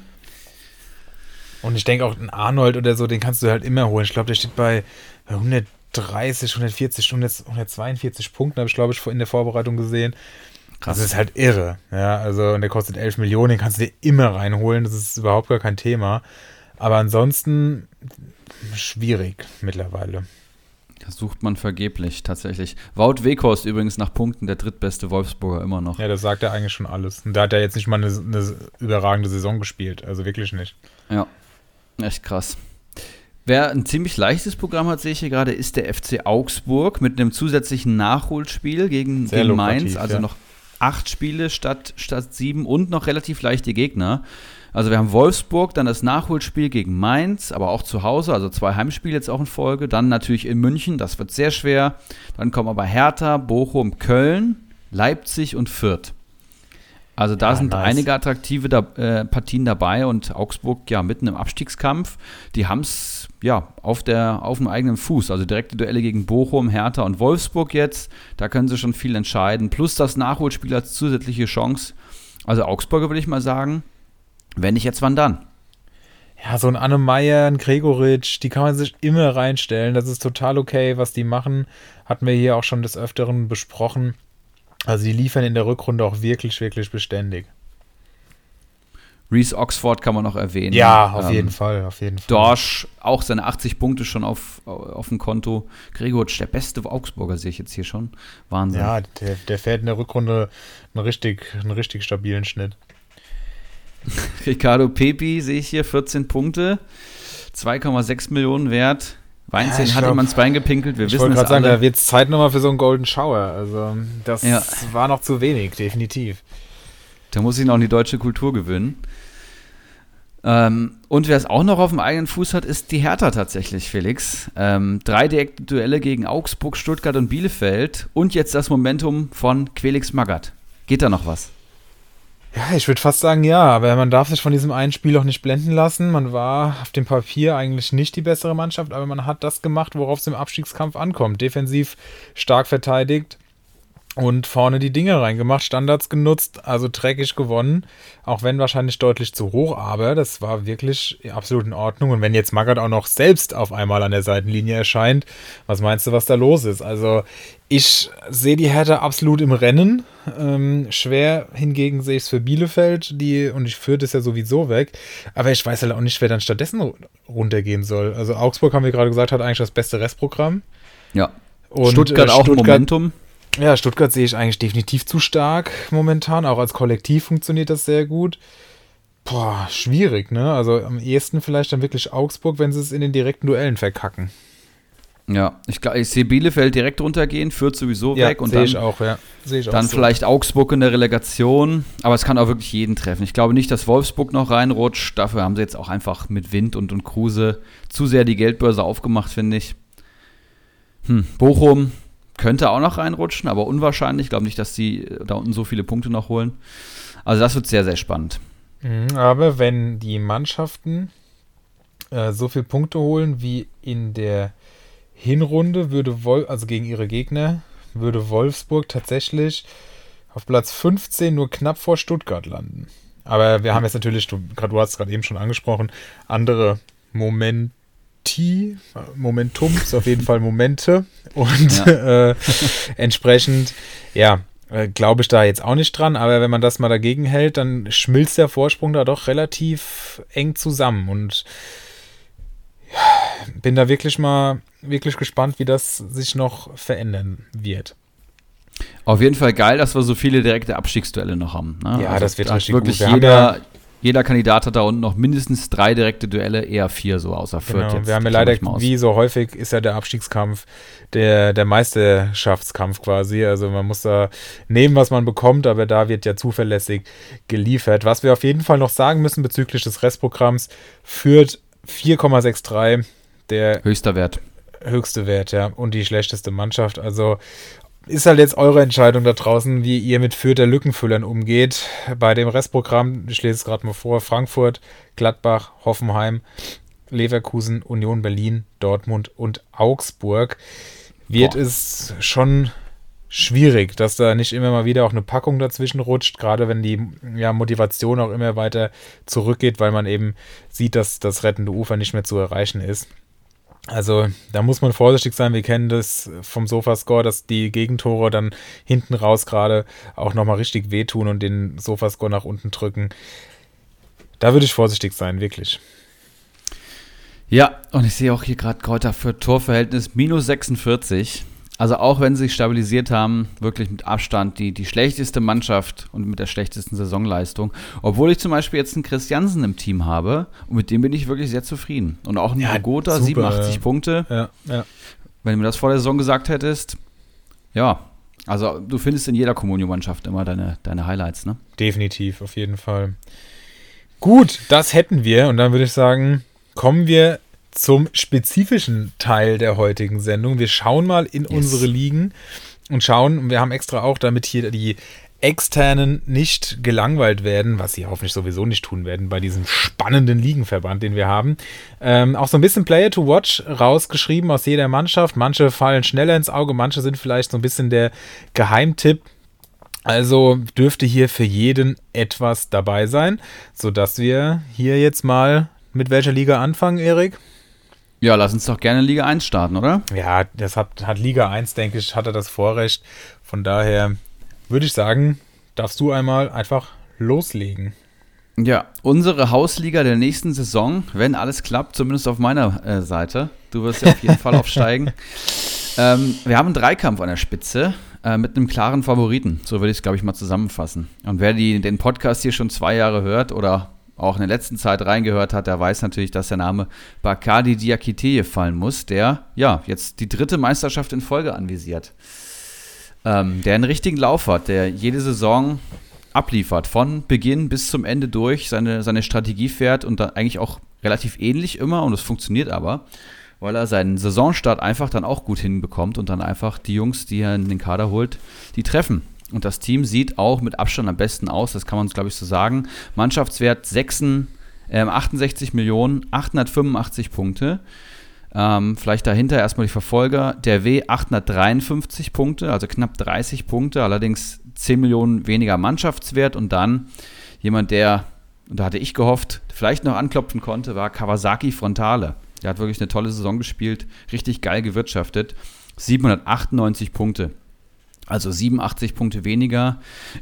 Und ich denke auch, ein Arnold oder so, den kannst du halt immer holen. Ich glaube, der steht bei hundertdreißig, hundertvierzig, hundertzweiundvierzig Punkten, habe ich, glaube ich, in der Vorbereitung gesehen. Krass. Das ist halt irre. Ja, also, und der kostet elf Millionen, den kannst du dir immer reinholen, das ist überhaupt gar kein Thema. Aber ansonsten schwierig mittlerweile. Das sucht man vergeblich, tatsächlich. Wout Weghorst übrigens nach Punkten der drittbeste Wolfsburger immer noch. Ja, das sagt er eigentlich schon alles. Und da hat er jetzt nicht mal eine, eine überragende Saison gespielt. Also wirklich nicht. Ja, echt krass. Wer ein ziemlich leichtes Programm hat, sehe ich hier gerade, ist der F C Augsburg mit einem zusätzlichen Nachholspiel gegen, gegen Mainz. Also ja. noch acht Spiele statt, statt sieben und noch relativ leichte Gegner. Also wir haben Wolfsburg, dann das Nachholspiel gegen Mainz, aber auch zu Hause, also zwei Heimspiele jetzt auch in Folge. Dann natürlich in München, das wird sehr schwer. Dann kommen aber Hertha, Bochum, Köln, Leipzig und Fürth. Also da ja, sind nice. einige attraktive da, äh, Partien dabei und Augsburg ja mitten im Abstiegskampf. Die haben es ja auf, der, auf dem eigenen Fuß. Also direkte Duelle gegen Bochum, Hertha und Wolfsburg jetzt. Da können sie schon viel entscheiden. Plus das Nachholspiel als zusätzliche Chance. Also Augsburger würde ich mal sagen, wenn nicht jetzt, wann dann? Ja, so ein Anne Meyer, ein Gregoritsch, die kann man sich immer reinstellen. Das ist total okay, was die machen. Hatten wir hier auch schon des Öfteren besprochen. Also die liefern in der Rückrunde auch wirklich, wirklich beständig. Reece Oxford kann man noch erwähnen. Ja, auf ähm, jeden Fall, auf jeden Fall. Dorsch, auch seine achtzig Punkte schon auf, auf dem Konto. Gregoritsch, der beste Augsburger, sehe ich jetzt hier schon. Wahnsinn. Ja, der, der fährt in der Rückrunde einen richtig, einen richtig stabilen Schnitt. Ricardo Pepi sehe ich hier, vierzehn Punkte, zwei Komma sechs Millionen wert. Weinstein ja, hat ihm ans Bein gepinkelt, wir wissen es alle. Ich wollte gerade sagen, da wird es Zeit nochmal für so einen Golden Shower. Also das ja. war noch zu wenig, definitiv. Da muss ich noch an die deutsche Kultur gewöhnen. Ähm, und wer es auch noch auf dem eigenen Fuß hat, ist die Hertha tatsächlich, Felix. Ähm, drei direkte Duelle gegen Augsburg, Stuttgart und Bielefeld. Und jetzt das Momentum von Quelix Magath. Geht da noch was? Ja, ich würde fast sagen, ja, aber man darf sich von diesem einen Spiel auch nicht blenden lassen. Man war auf dem Papier eigentlich nicht die bessere Mannschaft, aber man hat das gemacht, worauf es im Abstiegskampf ankommt. Defensiv stark verteidigt, Und vorne die Dinge reingemacht, Standards genutzt, also dreckig gewonnen, auch wenn wahrscheinlich deutlich zu hoch, aber das war wirklich absolut in Ordnung. Und wenn jetzt Magath auch noch selbst auf einmal an der Seitenlinie erscheint, was meinst du, was da los ist? Also ich sehe die Hertha absolut im Rennen, ähm, schwer hingegen sehe ich es für Bielefeld, die, und ich führe das ja sowieso weg, aber ich weiß halt auch nicht, wer dann stattdessen runtergehen soll. Also Augsburg, haben wir gerade gesagt, hat eigentlich das beste Restprogramm. Ja, und Stuttgart auch Stuttgart, Momentum. Ja, Stuttgart sehe ich eigentlich definitiv zu stark momentan. Auch als Kollektiv funktioniert das sehr gut. Boah, schwierig, ne? Also am ehesten vielleicht dann wirklich Augsburg, wenn sie es in den direkten Duellen verkacken. Ja, ich, ich sehe Bielefeld direkt runtergehen, Fürth sowieso ja, weg. Und sehe ich auch, ja. Sehe ich auch dann so. Vielleicht Augsburg in der Relegation. Aber es kann auch wirklich jeden treffen. Ich glaube nicht, dass Wolfsburg noch reinrutscht. Dafür haben sie jetzt auch einfach mit Wind und, und Kruse zu sehr die Geldbörse aufgemacht, finde ich. Hm, Bochum könnte auch noch reinrutschen, aber unwahrscheinlich. Ich glaube nicht, dass sie da unten so viele Punkte noch holen. Also das wird sehr, sehr spannend. Aber wenn die Mannschaften äh, so viele Punkte holen wie in der Hinrunde, würde Wolf, also gegen ihre Gegner, würde Wolfsburg tatsächlich auf Platz fünfzehn nur knapp vor Stuttgart landen. Aber wir haben jetzt natürlich, du, du hast es gerade eben schon angesprochen, andere Momente, Momentum, ist auf jeden Fall Momente und ja. äh, entsprechend, ja, äh, glaube ich da jetzt auch nicht dran, aber wenn man das mal dagegen hält, dann schmilzt der Vorsprung da doch relativ eng zusammen und ja, bin da wirklich mal wirklich gespannt, wie das sich noch verändern wird. Auf jeden Fall geil, dass wir so viele direkte Abstiegsduelle noch haben. Ne? Ja, also, das wird da richtig wirklich gut. Wir jeder Jeder Kandidat hat da unten noch mindestens drei direkte Duelle, eher vier so, außer Fürth. Genau, jetzt, wir haben ja leider, wie so häufig, ist ja der Abstiegskampf der, der Meisterschaftskampf quasi. Also man muss da nehmen, was man bekommt, aber da wird ja zuverlässig geliefert. Was wir auf jeden Fall noch sagen müssen bezüglich des Restprogramms, Fürth vier Komma sechs drei, der höchster Wert. Höchste Wert, ja, und die schlechteste Mannschaft, also ist halt jetzt eure Entscheidung da draußen, wie ihr mit Fürther Lückenfüllern umgeht. Bei dem Restprogramm, ich lese es gerade mal vor, Frankfurt, Gladbach, Hoffenheim, Leverkusen, Union Berlin, Dortmund und Augsburg wird Boah. es schon schwierig, dass da nicht immer mal wieder auch eine Packung dazwischen rutscht, gerade wenn die ja, Motivation auch immer weiter zurückgeht, weil man eben sieht, dass das rettende Ufer nicht mehr zu erreichen ist. Also da muss man vorsichtig sein, wir kennen das vom Sofascore, dass die Gegentore dann hinten raus gerade auch nochmal richtig wehtun und den Sofascore nach unten drücken. Da würde ich vorsichtig sein, wirklich. Ja, und ich sehe auch hier gerade Greuther Fürth Torverhältnis minus sechsundvierzig. Also auch wenn sie sich stabilisiert haben, wirklich mit Abstand die, die schlechteste Mannschaft und mit der schlechtesten Saisonleistung. Obwohl ich zum Beispiel jetzt einen Christiansen im Team habe und mit dem bin ich wirklich sehr zufrieden. Und auch ein ja, Gotha, siebenundachtzig Punkte. Ja, ja. Wenn du mir das vor der Saison gesagt hättest, ja, also du findest in jeder Kommunio-Mannschaft immer deine, deine Highlights, ne? Definitiv, auf jeden Fall. Gut, das hätten wir und dann würde ich sagen, kommen wir zum spezifischen Teil der heutigen Sendung. Wir schauen mal in yes. unsere Ligen und schauen, wir haben extra auch, damit hier die Externen nicht gelangweilt werden, was sie hoffentlich sowieso nicht tun werden bei diesem spannenden Ligenverband, den wir haben. Ähm, auch so ein bisschen Player to Watch rausgeschrieben aus jeder Mannschaft. Manche fallen schneller ins Auge, manche sind vielleicht so ein bisschen der Geheimtipp. Also dürfte hier für jeden etwas dabei sein, sodass wir hier jetzt mal mit welcher Liga anfangen, Erik? Ja, lass uns doch gerne Liga eins starten, oder? Ja, das hat, hat Liga eins, denke ich, hatte das Vorrecht. Von daher würde ich sagen, darfst du einmal einfach loslegen. Ja, unsere Hausliga der nächsten Saison, wenn alles klappt, zumindest auf meiner äh, Seite. Du wirst ja auf jeden Fall aufsteigen. Ähm, wir haben einen Dreikampf an der Spitze äh, mit einem klaren Favoriten. So würde ich es, glaube ich, mal zusammenfassen. Und wer die, den Podcast hier schon zwei Jahre hört oder auch in der letzten Zeit reingehört hat, der weiß natürlich, dass der Name Bakkari Diakité fallen muss, der ja jetzt die dritte Meisterschaft in Folge anvisiert. Ähm, der einen richtigen Lauf hat, der jede Saison abliefert, von Beginn bis zum Ende durch, seine, seine Strategie fährt und dann eigentlich auch relativ ähnlich immer und es funktioniert aber, weil er seinen Saisonstart einfach dann auch gut hinbekommt und dann einfach die Jungs, die er in den Kader holt, die treffen. Und das Team sieht auch mit Abstand am besten aus, das kann man uns, glaube ich, so sagen. Mannschaftswert sechs, äh, achtundsechzig Millionen, achthundertfünfundachtzig Punkte. Ähm, vielleicht dahinter erstmal die Verfolger. Der W achthundertdreiundfünfzig Punkte, also knapp dreißig Punkte, allerdings zehn Millionen weniger Mannschaftswert. Und dann jemand, der, und da hatte ich gehofft, vielleicht noch anklopfen konnte, war Kawasaki Frontale. Der hat wirklich eine tolle Saison gespielt, richtig geil gewirtschaftet. siebenhundertachtundneunzig Punkte, also siebenundachtzig Punkte weniger.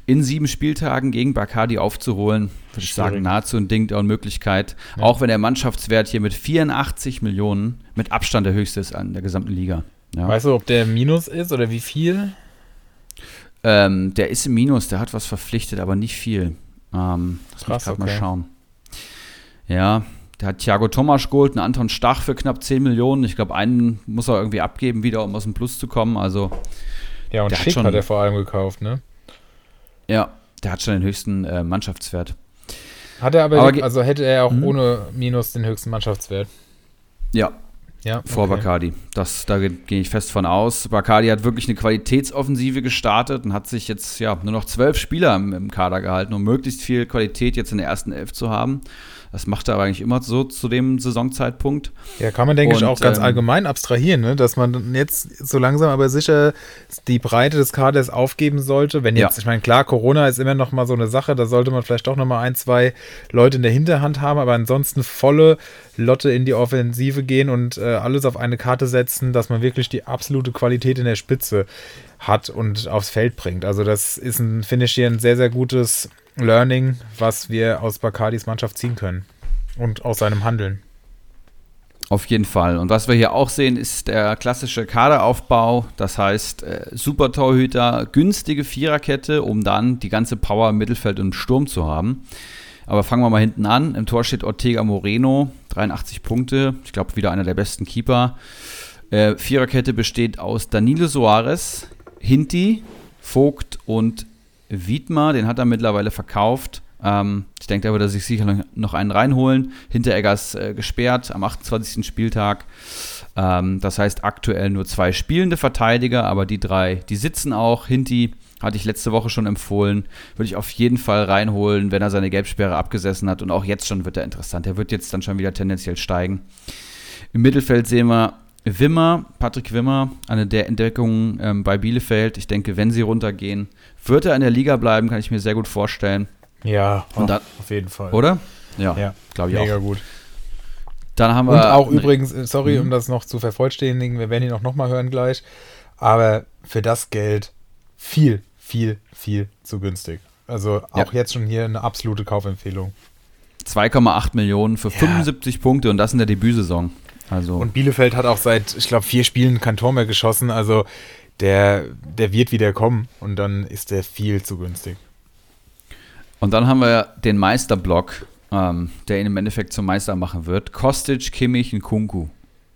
In sieben Spieltagen gegen Bakkari aufzuholen, würde ich sagen, nahezu ein Ding der Unmöglichkeit. Ja. Auch wenn der Mannschaftswert hier mit vierundachtzig Millionen mit Abstand der höchste ist an der gesamten Liga. Ja. Weißt du, ob der Minus ist oder wie viel? Ähm, der ist im Minus, der hat was verpflichtet, aber nicht viel. Ähm, das muss ich gerade okay. mal schauen. Ja, der hat Thiago Tomasch geholt, einen Anton Stach für knapp zehn Millionen. Ich glaube, einen muss er irgendwie abgeben wieder, um aus dem Plus zu kommen. Also, ja, und Schick hat, hat er vor allem gekauft, ne? Ja, der hat schon den höchsten äh, Mannschaftswert. Hat er aber, aber den, also hätte er auch mh. ohne Minus den höchsten Mannschaftswert. Ja. Ja, vor okay. Bakkari. Das, da gehe ich fest von aus. Bakkari hat wirklich eine Qualitätsoffensive gestartet und hat sich jetzt ja nur noch zwölf Spieler im, im Kader gehalten, um möglichst viel Qualität jetzt in der ersten Elf zu haben. Das macht er aber eigentlich immer so zu dem Saisonzeitpunkt. Ja, kann man, denke und, ich, auch ganz ähm, allgemein abstrahieren, ne? Dass man jetzt so langsam aber sicher die Breite des Kaders aufgeben sollte. Wenn jetzt, ja. ich meine, klar, Corona ist immer noch mal so eine Sache, da sollte man vielleicht doch noch mal ein, zwei Leute in der Hinterhand haben, aber ansonsten volle Lotte in die Offensive gehen und äh, alles auf eine Karte setzen, dass man wirklich die absolute Qualität in der Spitze hat und aufs Feld bringt. Also das ist, ein, finde ich, hier ein sehr, sehr gutes Learning, was wir aus Bakkaris Mannschaft ziehen können und aus seinem Handeln. Auf jeden Fall. Und was wir hier auch sehen, ist der klassische Kaderaufbau. Das heißt, äh, super Torhüter, günstige Viererkette, um dann die ganze Power im Mittelfeld und im Sturm zu haben. Aber fangen wir mal hinten an. Im Tor steht Ortega Moreno, dreiundachtzig Punkte. Ich glaube, wieder einer der besten Keeper. Äh, Viererkette besteht aus Danilo Soares, Hinti, Vogt und Wiedmer. Den hat er mittlerweile verkauft. Ähm, ich denke, da wird er sich sicher noch einen reinholen. Hintereggers äh, gesperrt am achtundzwanzigsten Spieltag. Ähm, das heißt aktuell nur zwei spielende Verteidiger, aber die drei, die sitzen auch. Hinti hatte ich letzte Woche schon empfohlen, würde ich auf jeden Fall reinholen, wenn er seine Gelbsperre abgesessen hat. Und auch jetzt schon wird er interessant. Er wird jetzt dann schon wieder tendenziell steigen. Im Mittelfeld sehen wir Wimmer, Patrick Wimmer, eine der Entdeckungen ähm, bei Bielefeld. Ich denke, wenn sie runtergehen, wird er in der Liga bleiben, kann ich mir sehr gut vorstellen. Ja, und dann, auf jeden Fall. Oder? Ja, ja, glaube ich mega auch. Mega gut. Dann haben wir und auch übrigens, sorry, mhm. um das noch zu vervollständigen, wir werden ihn auch nochmal hören gleich, aber für das Geld viel, viel, viel zu günstig. Also auch ja. jetzt schon hier eine absolute Kaufempfehlung. zwei Komma acht Millionen für ja. fünfundsiebzig Punkte und das in der Debütsaison. Also. Und Bielefeld hat auch seit, ich glaube, vier Spielen kein Tor mehr geschossen. Also der, der wird wieder kommen und dann ist der viel zu günstig. Und dann haben wir den Meisterblock, ähm, der ihn im Endeffekt zum Meister machen wird. Kostic, Kimmich und Kunku.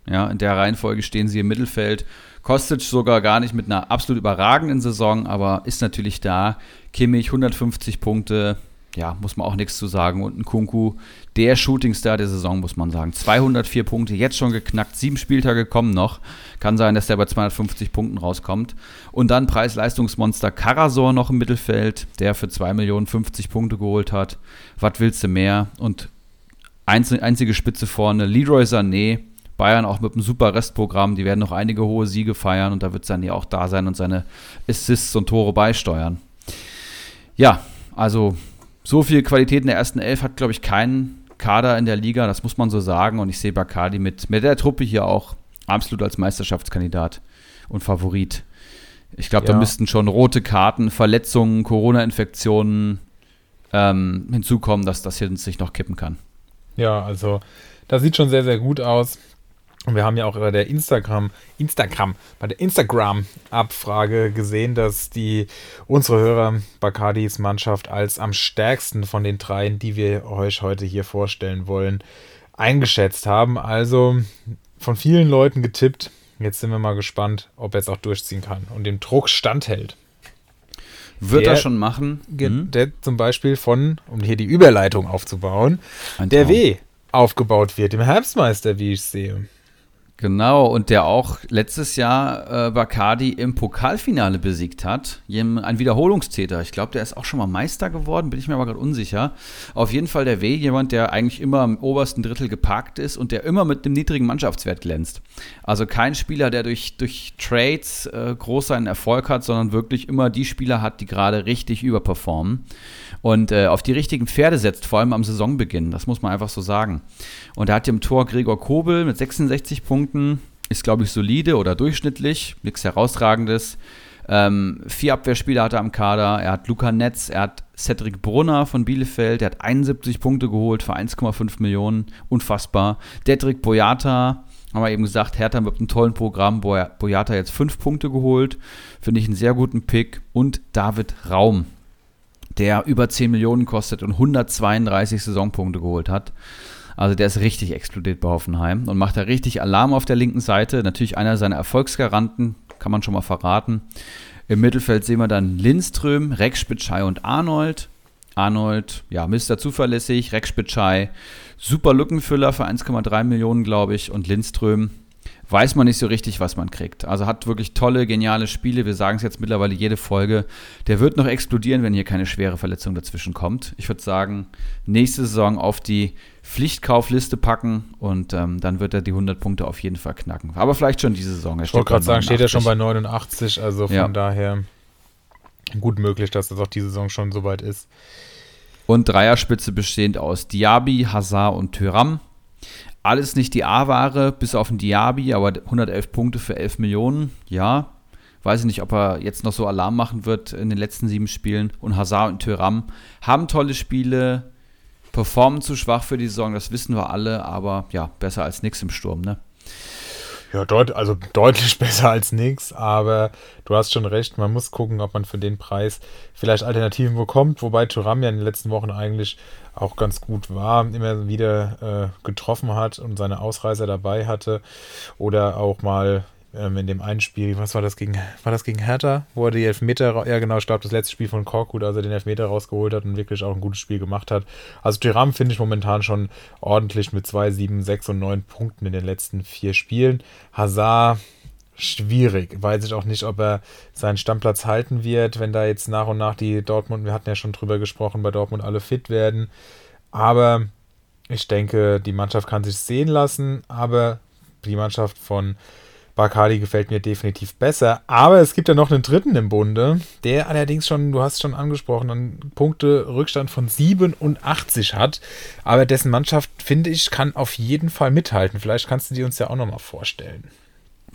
Ja, in der Reihenfolge stehen sie im Mittelfeld. Kostic sogar gar nicht mit einer absolut überragenden Saison, aber ist natürlich da. Kimmich, hundertfünfzig Punkte, ja, muss man auch nichts zu sagen. Und ein Kunku, der Shootingstar der Saison, muss man sagen. zweihundertvier Punkte, jetzt schon geknackt, sieben Spieltage kommen noch. Kann sein, dass der bei zweihundertfünfzig Punkten rauskommt. Und dann Preis-Leistungsmonster Karasor noch im Mittelfeld, der für zwei Millionen fünfzig Punkte geholt hat. Was willst du mehr? Und einzige Spitze vorne, Leroy Sané. Bayern auch mit einem super Restprogramm, die werden noch einige hohe Siege feiern und da wird Sané auch da sein und seine Assists und Tore beisteuern. Ja, also so viel Qualität in der ersten Elf hat, glaube ich, kein Kader in der Liga, das muss man so sagen und ich sehe Bakkari mit, mit der Truppe hier auch absolut als Meisterschaftskandidat und Favorit. Ich glaube, ja. da müssten schon rote Karten, Verletzungen, Corona-Infektionen ähm, hinzukommen, dass das hier sich noch kippen kann. Ja, also das sieht schon sehr, sehr gut aus. Und wir haben ja auch bei der Instagram, Instagram, bei der Instagram-Abfrage gesehen, dass die unsere Hörer Bakkaris Mannschaft als am stärksten von den dreien, die wir euch heute hier vorstellen wollen, eingeschätzt haben. Also von vielen Leuten getippt. Jetzt sind wir mal gespannt, ob er es auch durchziehen kann und dem Druck standhält. Wird er schon machen? Mhm. Der zum Beispiel von, um hier die Überleitung aufzubauen, der W aufgebaut wird im Herbstmeister, wie ich sehe. Genau, und der auch letztes Jahr äh, Bakkari im Pokalfinale besiegt hat. Ein Wiederholungstäter. Ich glaube, der ist auch schon mal Meister geworden, bin ich mir aber gerade unsicher. Auf jeden Fall der W, jemand, der eigentlich immer im obersten Drittel geparkt ist und der immer mit einem niedrigen Mannschaftswert glänzt. Also kein Spieler, der durch, durch Trades äh, groß seinen Erfolg hat, sondern wirklich immer die Spieler hat, die gerade richtig überperformen. Und äh, auf die richtigen Pferde setzt, vor allem am Saisonbeginn. Das muss man einfach so sagen. Und da hat im Tor Gregor Kobel mit sechsundsechzig Punkten. Ist, glaube ich, solide oder durchschnittlich, nichts Herausragendes. Ähm, vier Abwehrspieler hat er am Kader, er hat Luca Netz, er hat Cedric Brunner von Bielefeld, der hat einundsiebzig Punkte geholt für eins Komma fünf Millionen, unfassbar. Dedric Boyata, haben wir eben gesagt, Hertha mit einem tollen Programm, Boy- Boyata jetzt fünf Punkte geholt, finde ich einen sehr guten Pick. Und David Raum, der über zehn Millionen kostet und hundertzweiunddreißig Saisonpunkte geholt hat. Also der ist richtig explodiert bei Hoffenheim und macht da richtig Alarm auf der linken Seite. Natürlich einer seiner Erfolgsgaranten, kann man schon mal verraten. Im Mittelfeld sehen wir dann Lindström, Rex Spitschei und Arnold. Arnold, ja, Mister Zuverlässig, Rex Spitschei, super Lückenfüller für eins Komma drei Millionen, glaube ich. Und Lindström, weiß man nicht so richtig, was man kriegt. Also hat wirklich tolle, geniale Spiele. Wir sagen es jetzt mittlerweile jede Folge. Der wird noch explodieren, wenn hier keine schwere Verletzung dazwischen kommt. Ich würde sagen, nächste Saison auf die Pflichtkaufliste packen und ähm, dann wird er die hundert Punkte auf jeden Fall knacken. Aber vielleicht schon diese Saison. Ich wollte gerade sagen, steht er schon bei neunundachtzig. Also von ja. daher gut möglich, dass das auch diese Saison schon soweit ist. Und Dreierspitze bestehend aus Diaby, Hazard und Thuram. Alles nicht die A-Ware, bis auf den Diaby, aber hundertelf Punkte für elf Millionen, ja. Weiß ich nicht, ob er jetzt noch so Alarm machen wird in den letzten sieben Spielen. Und Hazard und Thuram haben tolle Spiele, performen zu schwach für die Saison, das wissen wir alle, aber ja, besser als nichts im Sturm, ne? Ja, deut- also deutlich besser als nichts, aber du hast schon recht, man muss gucken, ob man für den Preis vielleicht Alternativen bekommt, wobei Thuram ja in den letzten Wochen eigentlich auch ganz gut war, immer wieder äh, getroffen hat und seine Ausreißer dabei hatte oder auch mal ähm, in dem einen Spiel, was war das gegen, war das gegen Hertha, wo er die Elfmeter, ja genau, ich glaube das letzte Spiel von Korkut, als er den Elfmeter rausgeholt hat und wirklich auch ein gutes Spiel gemacht hat. Also Thuram finde ich momentan schon ordentlich mit zwei, sieben, sechs und neun Punkten in den letzten vier Spielen. Hazard schwierig, weiß ich auch nicht, ob er seinen Stammplatz halten wird, wenn da jetzt nach und nach die Dortmund, wir hatten ja schon drüber gesprochen, bei Dortmund alle fit werden, aber ich denke, die Mannschaft kann sich sehen lassen, aber die Mannschaft von Bakkari gefällt mir definitiv besser, aber es gibt ja noch einen dritten im Bunde, der allerdings schon, du hast es schon angesprochen, einen Punkte-Rückstand von siebenundachtzig hat, aber dessen Mannschaft, finde ich, kann auf jeden Fall mithalten, vielleicht kannst du die uns ja auch nochmal vorstellen.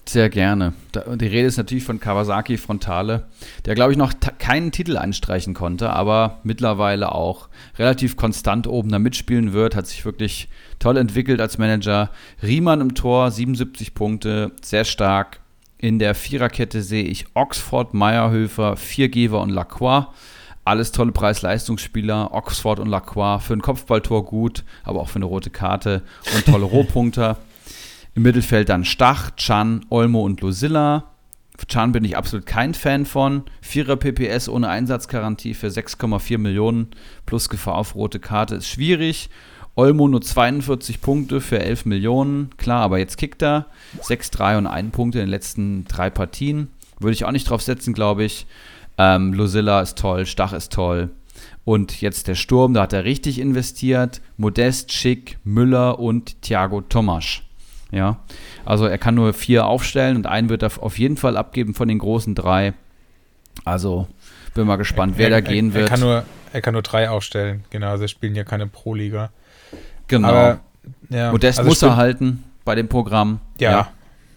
Sehr gerne. Die Rede ist natürlich von Kawasaki Frontale, der, glaube ich, noch ta- keinen Titel einstreichen konnte, aber mittlerweile auch relativ konstant oben da mitspielen wird, hat sich wirklich toll entwickelt als Manager. Riemann im Tor, siebenundsiebzig Punkte, sehr stark. In der Viererkette sehe ich Oxford, Meyerhöfer, Viergeber und Lacroix. Alles tolle Preis-Leistungsspieler, Oxford und Lacroix. Für ein Kopfballtor gut, aber auch für eine rote Karte und tolle Rohpunkter. Im Mittelfeld dann Stach, Can, Olmo und Losilla. Für Can bin ich absolut kein Fan von. Vierer P P S ohne Einsatzgarantie für sechs Komma vier Millionen plus Gefahr auf rote Karte ist schwierig. Olmo nur zweiundvierzig Punkte für elf Millionen. Klar, aber jetzt kickt er. sechs drei und ein Punkt in den letzten drei Partien. Würde ich auch nicht drauf setzen, glaube ich. Ähm, Losilla ist toll, Stach ist toll. Und jetzt der Sturm, da hat er richtig investiert. Modest, Schick, Müller und Thiago Tomasch. Ja, also er kann nur vier aufstellen und einen wird er auf jeden Fall abgeben von den großen drei. Also bin mal gespannt, wer er, er, da gehen er, er wird. Kann nur, er kann nur drei aufstellen, genau. Also spielen ja keine Pro-Liga. Genau. Aber, ja, Modest also muss er halten bei dem Programm. Ja, ja.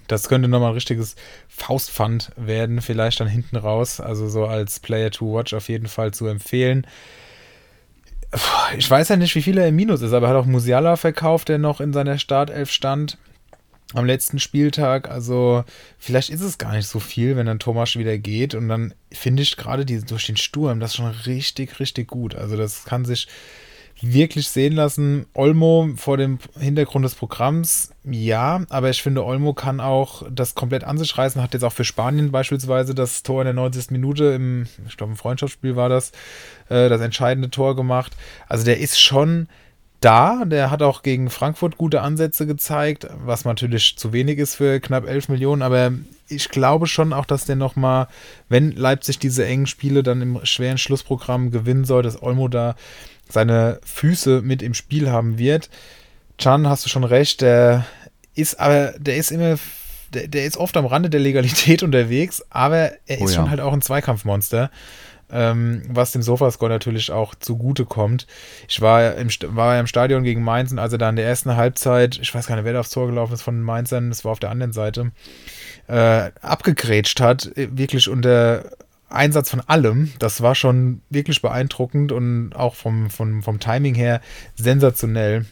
Das könnte nochmal ein richtiges Faustpfand werden, vielleicht dann hinten raus. Also so als Player to Watch auf jeden Fall zu empfehlen. Ich weiß ja nicht, wie viel er im Minus ist, aber er hat auch Musiala verkauft, der noch in seiner Startelf stand. Am letzten Spieltag, also vielleicht ist es gar nicht so viel, wenn dann Tomasch wieder geht und dann finde ich gerade die, durch den Sturm das schon richtig, richtig gut. Also das kann sich wirklich sehen lassen. Olmo vor dem Hintergrund des Programms, ja, aber ich finde Olmo kann auch das komplett an sich reißen, hat jetzt auch für Spanien beispielsweise das Tor in der neunzigsten Minute, im, ich glaube im Freundschaftsspiel war das, äh, das entscheidende Tor gemacht. Also der ist schon da. Der hat auch gegen Frankfurt gute Ansätze gezeigt, was natürlich zu wenig ist für knapp elf Millionen. Aber ich glaube schon auch, dass der nochmal, wenn Leipzig diese engen Spiele dann im schweren Schlussprogramm gewinnen soll, dass Olmo da seine Füße mit im Spiel haben wird. Can, hast du schon recht, der ist aber, der ist immer, der, der ist oft am Rande der Legalität unterwegs, aber er ist oh ja. schon halt auch ein Zweikampfmonster, ähm, was dem Sofascore natürlich auch zugute kommt. Ich war im, war im Stadion gegen Mainz und als er da in der ersten Halbzeit, ich weiß gar nicht, wer da aufs Tor gelaufen ist von den Mainzern, das war auf der anderen Seite, äh, abgegrätscht hat, wirklich unter Einsatz von allem, das war schon wirklich beeindruckend und auch vom, vom, vom Timing her sensationell.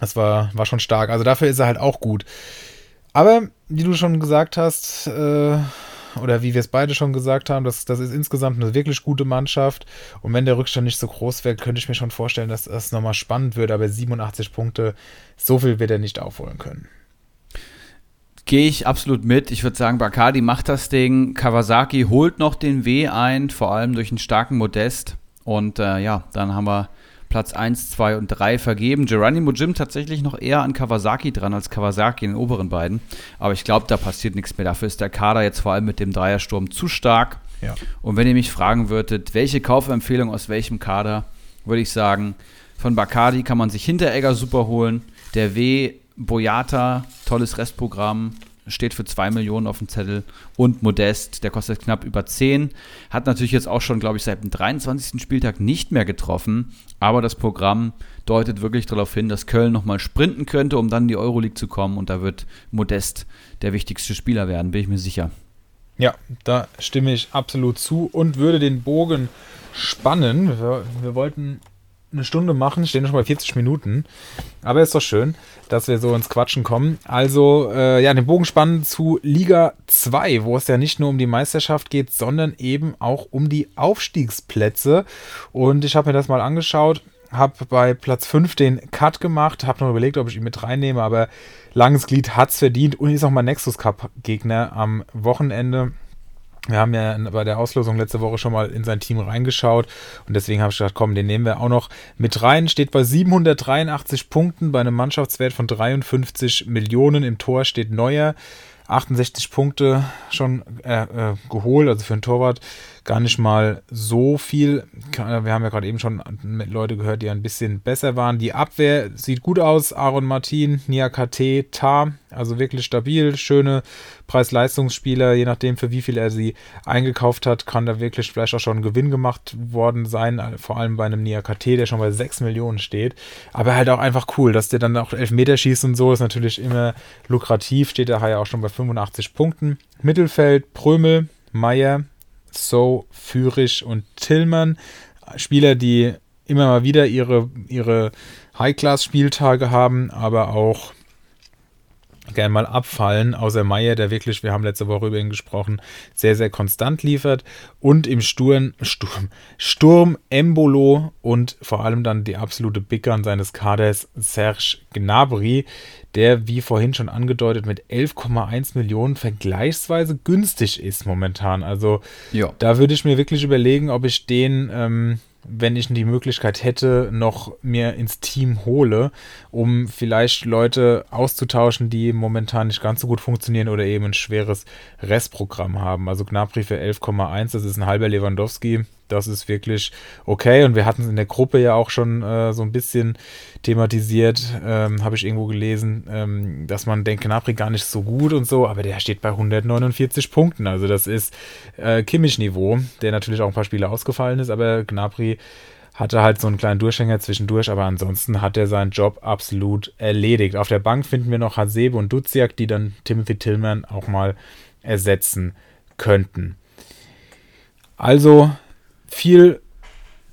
Das war, war schon stark. Also dafür ist er halt auch gut. Aber, wie du schon gesagt hast, äh, oder wie wir es beide schon gesagt haben, das, das ist insgesamt eine wirklich gute Mannschaft. Und wenn der Rückstand nicht so groß wäre, könnte ich mir schon vorstellen, dass das nochmal spannend wird. Aber siebenundachtzig Punkte, so viel wird er nicht aufholen können. Gehe ich absolut mit. Ich würde sagen, Bakkari macht das Ding. Kawasaki holt noch den W ein, vor allem durch einen starken Modest. Und äh, ja, dann haben wir Platz eins, zwei und drei vergeben. Geronimo Jim tatsächlich noch eher an Kawasaki dran als Kawasaki in den oberen beiden. Aber ich glaube, da passiert nichts mehr. Dafür ist der Kader jetzt vor allem mit dem Dreiersturm zu stark. Ja. Und wenn ihr mich fragen würdet, welche Kaufempfehlung aus welchem Kader, würde ich sagen, von Bakkari kann man sich Hinteregger super holen. Der W, Boyata, tolles Restprogramm, steht für zwei Millionen auf dem Zettel. Und Modest, der kostet knapp über zehn. Hat natürlich jetzt auch schon, glaube ich, seit dem dreiundzwanzigsten Spieltag nicht mehr getroffen. Aber das Programm deutet wirklich darauf hin, dass Köln nochmal sprinten könnte, um dann in die Euroleague zu kommen. Und da wird Modest der wichtigste Spieler werden, bin ich mir sicher. Ja, da stimme ich absolut zu und würde den Bogen spannen. Wir, wir wollten eine Stunde machen, stehen noch mal vierzig Minuten. Aber ist doch schön, dass wir so ins Quatschen kommen. Also, äh, ja, den Bogen spannen zu Liga zwei, wo es ja nicht nur um die Meisterschaft geht, sondern eben auch um die Aufstiegsplätze. Und ich habe mir das mal angeschaut, habe bei Platz fünf den Cut gemacht, habe noch überlegt, ob ich ihn mit reinnehme, aber langes Glied hat es verdient und ist auch mal Nexus Cup-Gegner am Wochenende. Wir haben ja bei der Auslosung letzte Woche schon mal in sein Team reingeschaut und deswegen habe ich gedacht, komm, den nehmen wir auch noch mit rein. Steht bei siebenhundertdreiundachtzig Punkten bei einem Mannschaftswert von dreiundfünfzig Millionen. Im Tor steht Neuer, achtundsechzig Punkte schon äh, äh, geholt, also für einen Torwart gar nicht mal so viel. Wir haben ja gerade eben schon Leute gehört, die ein bisschen besser waren. Die Abwehr sieht gut aus, Aaron Martin, Diakité, Tah, also wirklich stabil, schöne Preis-Leistungsspieler, je nachdem für wie viel er sie eingekauft hat, kann da wirklich vielleicht auch schon Gewinn gemacht worden sein, vor allem bei einem Diakité, der schon bei sechs Millionen steht, aber halt auch einfach cool, dass der dann auch Elfmeter schießt und so, ist natürlich immer lukrativ, steht daher ja auch schon bei fünfundachtzig Punkten. Mittelfeld, Prömel, Meier, So, Führich und Tillmann, Spieler, die immer mal wieder ihre, ihre High-Class-Spieltage haben, aber auch gerne mal abfallen, außer Meier, der wirklich, wir haben letzte Woche über ihn gesprochen, sehr, sehr konstant liefert und im Sturm, Sturm, Sturm Embolo und vor allem dann die absolute Big Gun seines Kaders, Serge Gnabry, der, wie vorhin schon angedeutet, mit elf Komma eins Millionen vergleichsweise günstig ist momentan. Also ja. Da würde ich mir wirklich überlegen, ob ich den ähm, wenn ich die Möglichkeit hätte, noch mir ins Team hole, um vielleicht Leute auszutauschen, die momentan nicht ganz so gut funktionieren oder eben ein schweres Restprogramm haben. Also Gnabry für elf Komma eins, das ist ein halber Lewandowski, das ist wirklich okay und wir hatten es in der Gruppe ja auch schon äh, so ein bisschen thematisiert, ähm, habe ich irgendwo gelesen, ähm, dass man denkt, Gnabry gar nicht so gut und so, aber der steht bei hundertneunundvierzig Punkten, also das ist äh, Kimmich-Niveau, der natürlich auch ein paar Spiele ausgefallen ist, aber Gnabry hatte halt so einen kleinen Durchhänger zwischendurch, aber ansonsten hat er seinen Job absolut erledigt. Auf der Bank finden wir noch Hasebe und Duziak, die dann Timothy Tillmann auch mal ersetzen könnten. Also viel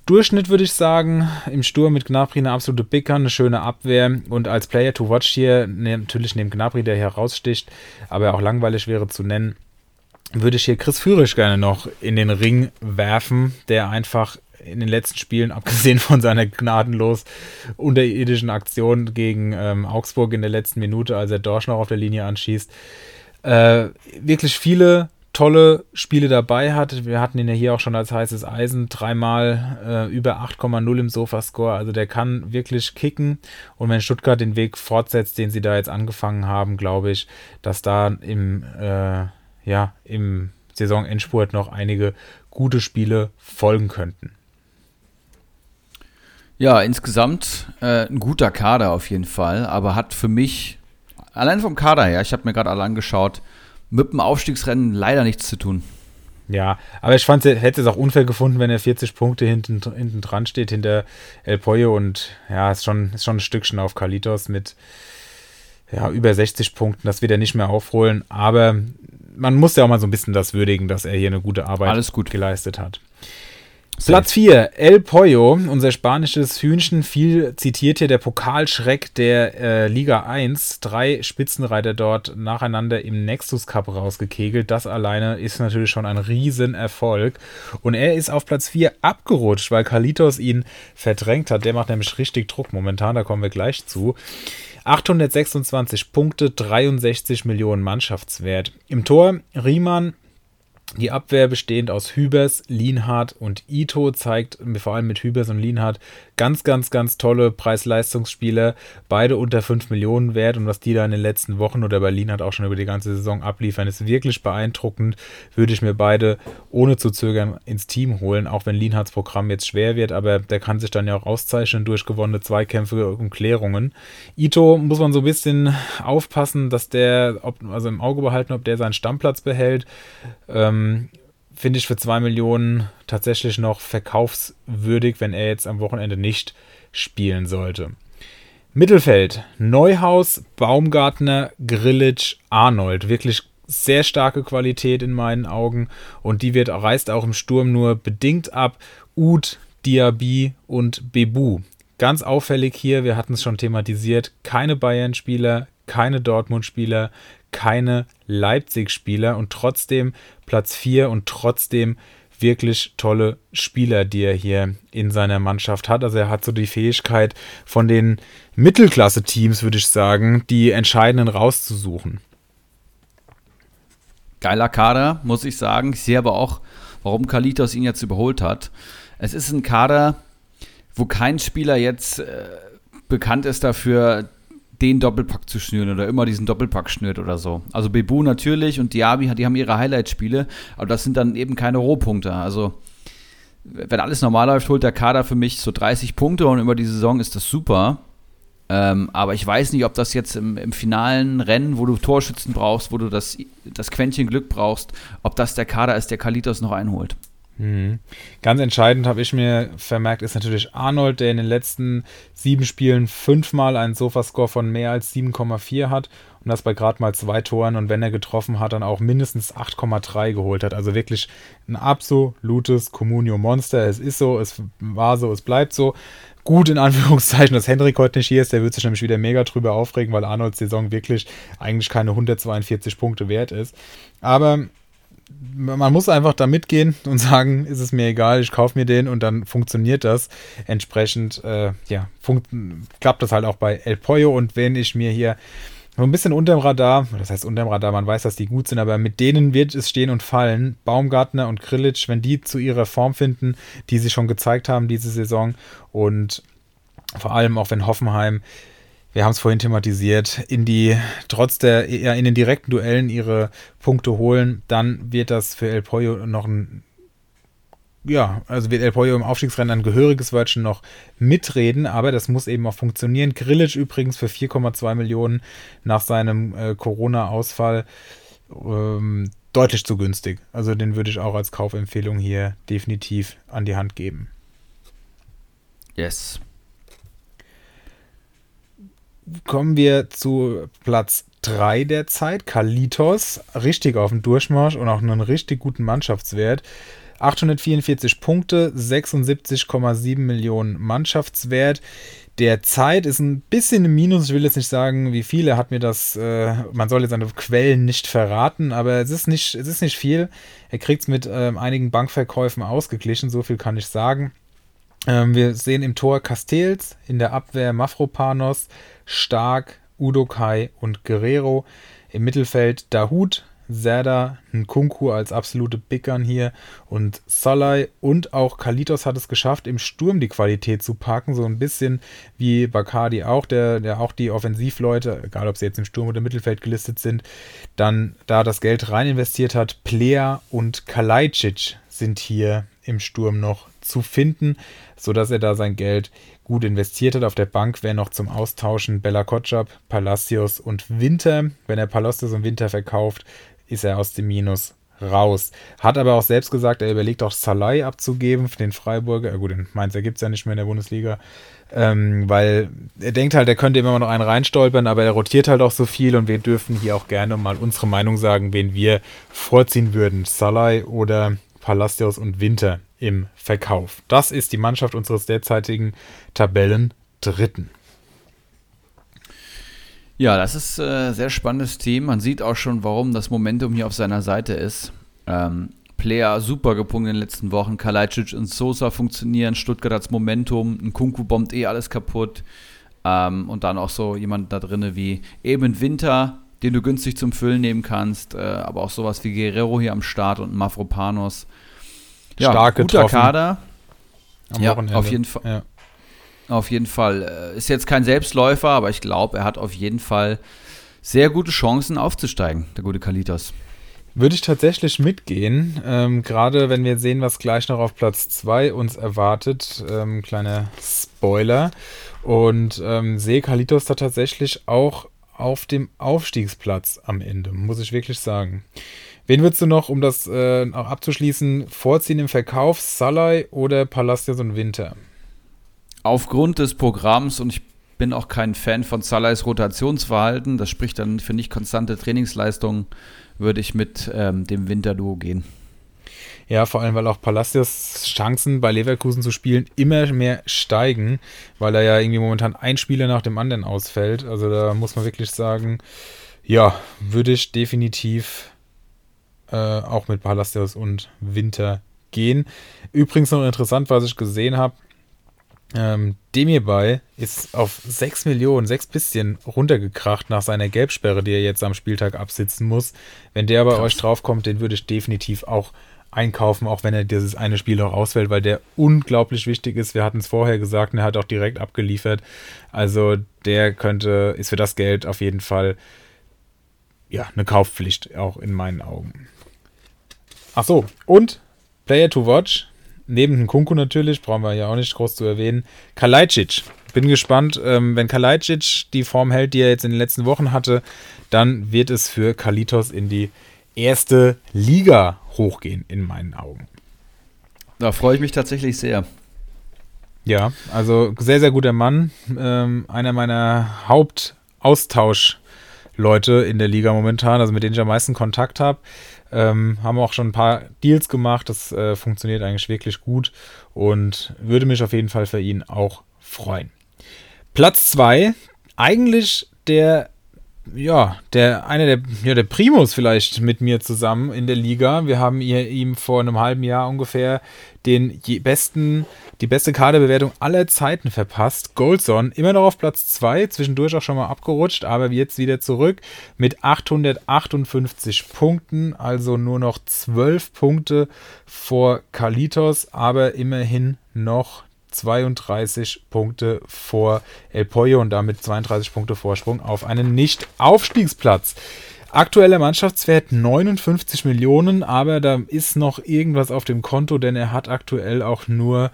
Durchschnitt, würde ich sagen. Im Sturm mit Gnabry eine absolute Big Gun, eine schöne Abwehr. Und als Player to watch hier, natürlich neben Gnabry, der hier raussticht, aber auch langweilig wäre zu nennen, würde ich hier Chris Führig gerne noch in den Ring werfen, der einfach in den letzten Spielen, abgesehen von seiner gnadenlos unterirdischen Aktion gegen ähm, Augsburg in der letzten Minute, als er Dorsch noch auf der Linie anschießt, äh, wirklich viele tolle Spiele dabei hat. Wir hatten ihn ja hier auch schon als heißes Eisen, dreimal äh, über acht Komma null im Sofascore. Also der kann wirklich kicken. Und wenn Stuttgart den Weg fortsetzt, den sie da jetzt angefangen haben, glaube ich, dass da im, äh, ja, im Saisonendspurt noch einige gute Spiele folgen könnten. Ja, insgesamt äh, ein guter Kader auf jeden Fall, aber hat für mich, allein vom Kader her, ich habe mir gerade alle angeschaut, mit dem Aufstiegsrennen leider nichts zu tun. Ja, aber ich fand's, hätte es auch unfair gefunden, wenn er vierzig Punkte hinten, hinten dran steht, hinter El Pollo, und ja, ist schon, ist schon ein Stückchen auf Carlitos mit ja, über sechzig Punkten, das wird er nicht mehr aufholen, aber man muss ja auch mal so ein bisschen das würdigen, dass er hier eine gute Arbeit Alles gut. geleistet hat. Platz vier, El Pollo, unser spanisches Hühnchen, viel zitiert hier, der Pokalschreck der äh, Liga eins, drei Spitzenreiter dort nacheinander im Nexus Cup rausgekegelt, das alleine ist natürlich schon ein Riesenerfolg, und er ist auf Platz vier abgerutscht, weil Carlitos ihn verdrängt hat, der macht nämlich richtig Druck momentan, da kommen wir gleich zu. achthundertsechsundzwanzig Punkte, dreiundsechzig Millionen Mannschaftswert. Im Tor Riemann. Die Abwehr bestehend aus Hübers, Lienhart und Ito zeigt vor allem mit Hübers und Lienhart ganz, ganz, ganz tolle Preis-Leistungsspieler, beide unter fünf Millionen wert, und was die da in den letzten Wochen oder bei Lienhart auch schon über die ganze Saison abliefern, ist wirklich beeindruckend, würde ich mir beide ohne zu zögern ins Team holen, auch wenn Lienharts Programm jetzt schwer wird, aber der kann sich dann ja auch auszeichnen durch gewonnene Zweikämpfe und Klärungen. Ito muss man so ein bisschen aufpassen, dass der, ob, also im Auge behalten, ob der seinen Stammplatz behält. ähm, Finde ich für zwei Millionen tatsächlich noch verkaufswürdig, wenn er jetzt am Wochenende nicht spielen sollte. Mittelfeld, Neuhaus, Baumgartner, Grillitsch, Arnold. Wirklich sehr starke Qualität in meinen Augen. Und die wird, reißt auch im Sturm nur bedingt ab. Uth, Diaby und Bebou. Ganz auffällig hier, wir hatten es schon thematisiert, keine Bayern-Spieler, keine Dortmund-Spieler, keine Leipzig-Spieler, und trotzdem Platz vier und trotzdem wirklich tolle Spieler, die er hier in seiner Mannschaft hat. Also er hat so die Fähigkeit, von den Mittelklasse-Teams, würde ich sagen, die Entscheidenden rauszusuchen. Geiler Kader, muss ich sagen. Ich sehe aber auch, warum Carlitos ihn jetzt überholt hat. Es ist ein Kader, wo kein Spieler jetzt äh, bekannt ist dafür, den Doppelpack zu schnüren oder immer diesen Doppelpack schnürt oder so. Also Bebou natürlich und Diaby, die haben ihre Highlight-Spiele, aber das sind dann eben keine Rohpunkte. Also wenn alles normal läuft, holt der Kader für mich so dreißig Punkte, und über die Saison ist das super. Ähm, aber ich weiß nicht, ob das jetzt im, im finalen Rennen, wo du Torschützen brauchst, wo du das, das Quäntchen Glück brauchst, ob das der Kader ist, der Carlitos noch einholt. Mhm. Ganz entscheidend, habe ich mir vermerkt, ist natürlich Arnold, der in den letzten sieben Spielen fünfmal einen Sofascore von mehr als sieben Komma vier hat, und das bei gerade mal zwei Toren, und wenn er getroffen hat, dann auch mindestens acht Komma drei geholt hat. Also wirklich ein absolutes Communio-Monster. Es ist so, es war so, es bleibt so. Gut, in Anführungszeichen, dass Henrik heute nicht hier ist, der wird sich nämlich wieder mega drüber aufregen, weil Arnolds Saison wirklich eigentlich keine hundertzweiundvierzig Punkte wert ist. Aber man muss einfach da mitgehen und sagen, ist es mir egal, ich kaufe mir den, und dann funktioniert das. Entsprechend äh, ja, funkt- klappt das halt auch bei El Pollo, und wenn ich mir hier so ein bisschen unterm Radar, das heißt unterm Radar, man weiß, dass die gut sind, aber mit denen wird es stehen und fallen. Baumgartner und Grillitsch, wenn die zu ihrer Form finden, die sie schon gezeigt haben diese Saison, und vor allem auch wenn Hoffenheim, wir haben es vorhin thematisiert, in die, trotz der, ja, in den direkten Duellen ihre Punkte holen, dann wird das für El Pollo noch ein, ja, also wird El Pollo im Aufstiegsrennen ein gehöriges Wörtchen noch mitreden, aber das muss eben auch funktionieren. Grillitsch übrigens für vier Komma zwei Millionen nach seinem äh, Corona-Ausfall ähm, deutlich zu günstig. Also den würde ich auch als Kaufempfehlung hier definitiv an die Hand geben. Yes. Kommen wir zu Platz drei derzeit. Carlitos, richtig auf dem Durchmarsch und auch einen richtig guten Mannschaftswert. achthundertvierundvierzig Punkte, sechsundsiebzig Komma sieben Millionen Mannschaftswert. Derzeit ist ein bisschen ein Minus, ich will jetzt nicht sagen, wie viel, er hat mir das, äh, man soll jetzt seine Quellen nicht verraten, aber es ist nicht, es ist nicht viel. Er kriegt es mit ähm, einigen Bankverkäufen ausgeglichen, so viel kann ich sagen. Wir sehen im Tor Castells, in der Abwehr Mafropanos, Stark, Udokai und Guerrero. Im Mittelfeld Dahoud, Serdar, Nkunku als absolute Big Gun hier und Salai und auch Kalitos hat es geschafft, im Sturm die Qualität zu parken, so ein bisschen wie Bakkari auch, der, der auch die Offensivleute, egal ob sie jetzt im Sturm oder im Mittelfeld gelistet sind, dann da das Geld rein investiert hat. Plea und Kalajdzic sind hier im Sturm noch zu finden, sodass er da sein Geld gut investiert hat. Auf der Bank wäre noch zum Austauschen Bella Kotschap, Palacios und Winter. Wenn er Palacios und Winter verkauft, ist er aus dem Minus raus. Hat aber auch selbst gesagt, er überlegt auch Salai abzugeben, den Freiburger, äh gut, den Mainzer gibt es ja nicht mehr in der Bundesliga, ähm, weil er denkt halt, er könnte immer noch einen reinstolpern, aber er rotiert halt auch so viel und wir dürfen hier auch gerne mal unsere Meinung sagen, wen wir vorziehen würden, Salai oder Palacios und Winter im Verkauf. Das ist die Mannschaft unseres derzeitigen Tabellendritten. Ja, das ist ein äh, sehr spannendes Team. Man sieht auch schon, warum das Momentum hier auf seiner Seite ist. Ähm, Player super gepunkt in den letzten Wochen. Kalajdzic und Sosa funktionieren. Stuttgart hat's Momentum. Nkunku bombt eh alles kaputt. Ähm, und dann auch so jemand da drinne wie eben Winter, den du günstig zum Füllen nehmen kannst. Äh, aber auch sowas wie Guerrero hier am Start und Mavropanos. Ja, stark guter getroffen. Kader. Am ja, Wochenende. Auf jeden Fall. Ja. Auf jeden Fall. Ist jetzt kein Selbstläufer, aber ich glaube, er hat auf jeden Fall sehr gute Chancen aufzusteigen, der gute Kalitos. Würde ich tatsächlich mitgehen, ähm, gerade wenn wir sehen, was gleich noch auf Platz zwei uns erwartet. Ähm, kleiner Spoiler. Und ähm, sehe Kalitos da tatsächlich auch auf dem Aufstiegsplatz am Ende, muss ich wirklich sagen. Wen würdest du noch, um das äh, auch abzuschließen, vorziehen im Verkauf? Salai oder Palacios und Winter? Aufgrund des Programms, und ich bin auch kein Fan von Salais Rotationsverhalten, das spricht dann für nicht konstante Trainingsleistungen, würde ich mit ähm, dem Winterduo gehen. Ja, vor allem, weil auch Palacios Chancen bei Leverkusen zu spielen immer mehr steigen, weil er ja irgendwie momentan ein Spieler nach dem anderen ausfällt. Also da muss man wirklich sagen, ja, würde ich definitiv äh, auch mit Palacios und Winter gehen. Übrigens noch interessant, was ich gesehen habe, Ähm, Demirbay ist auf sechs Millionen, sechs bisschen runtergekracht nach seiner Gelbsperre, die er jetzt am Spieltag absitzen muss. Wenn der bei Krass. euch draufkommt, den würde ich definitiv auch einkaufen, auch wenn er dieses eine Spiel noch ausfällt, weil der unglaublich wichtig ist. Wir hatten es vorher gesagt und er hat auch direkt abgeliefert. Also der könnte, ist für das Geld auf jeden Fall ja eine Kaufpflicht, auch in meinen Augen. Ach so, und Player to Watch. Neben Nkunku natürlich, brauchen wir ja auch nicht groß zu erwähnen. Kalajdzic. Bin gespannt, ähm, wenn Kalajdzic die Form hält, die er jetzt in den letzten Wochen hatte, dann wird es für Kalitos in die erste Liga hochgehen, in meinen Augen. Da freue ich mich tatsächlich sehr. Ja, also sehr, sehr guter Mann. Ähm, einer meiner Hauptaustauschleute in der Liga momentan, also mit denen ich am meisten Kontakt habe. Ähm, haben auch schon ein paar Deals gemacht, das äh, funktioniert eigentlich wirklich gut und würde mich auf jeden Fall für ihn auch freuen. Platz zwei, eigentlich der, ja, der, einer der, ja, der Primus vielleicht mit mir zusammen in der Liga. Wir haben hier, ihm vor einem halben Jahr ungefähr den je besten, die beste Kaderbewertung aller Zeiten verpasst. Goldson immer noch auf Platz zwei, zwischendurch auch schon mal abgerutscht, aber jetzt wieder zurück mit achthundertachtundfünfzig Punkten, also nur noch zwölf Punkte vor Kalitos, aber immerhin noch zweiunddreißig Punkte vor El Pollo und damit zweiunddreißig Punkte Vorsprung auf einen Nicht-Aufstiegsplatz. Aktueller Mannschaftswert neunundfünfzig Millionen, aber da ist noch irgendwas auf dem Konto, denn er hat aktuell auch nur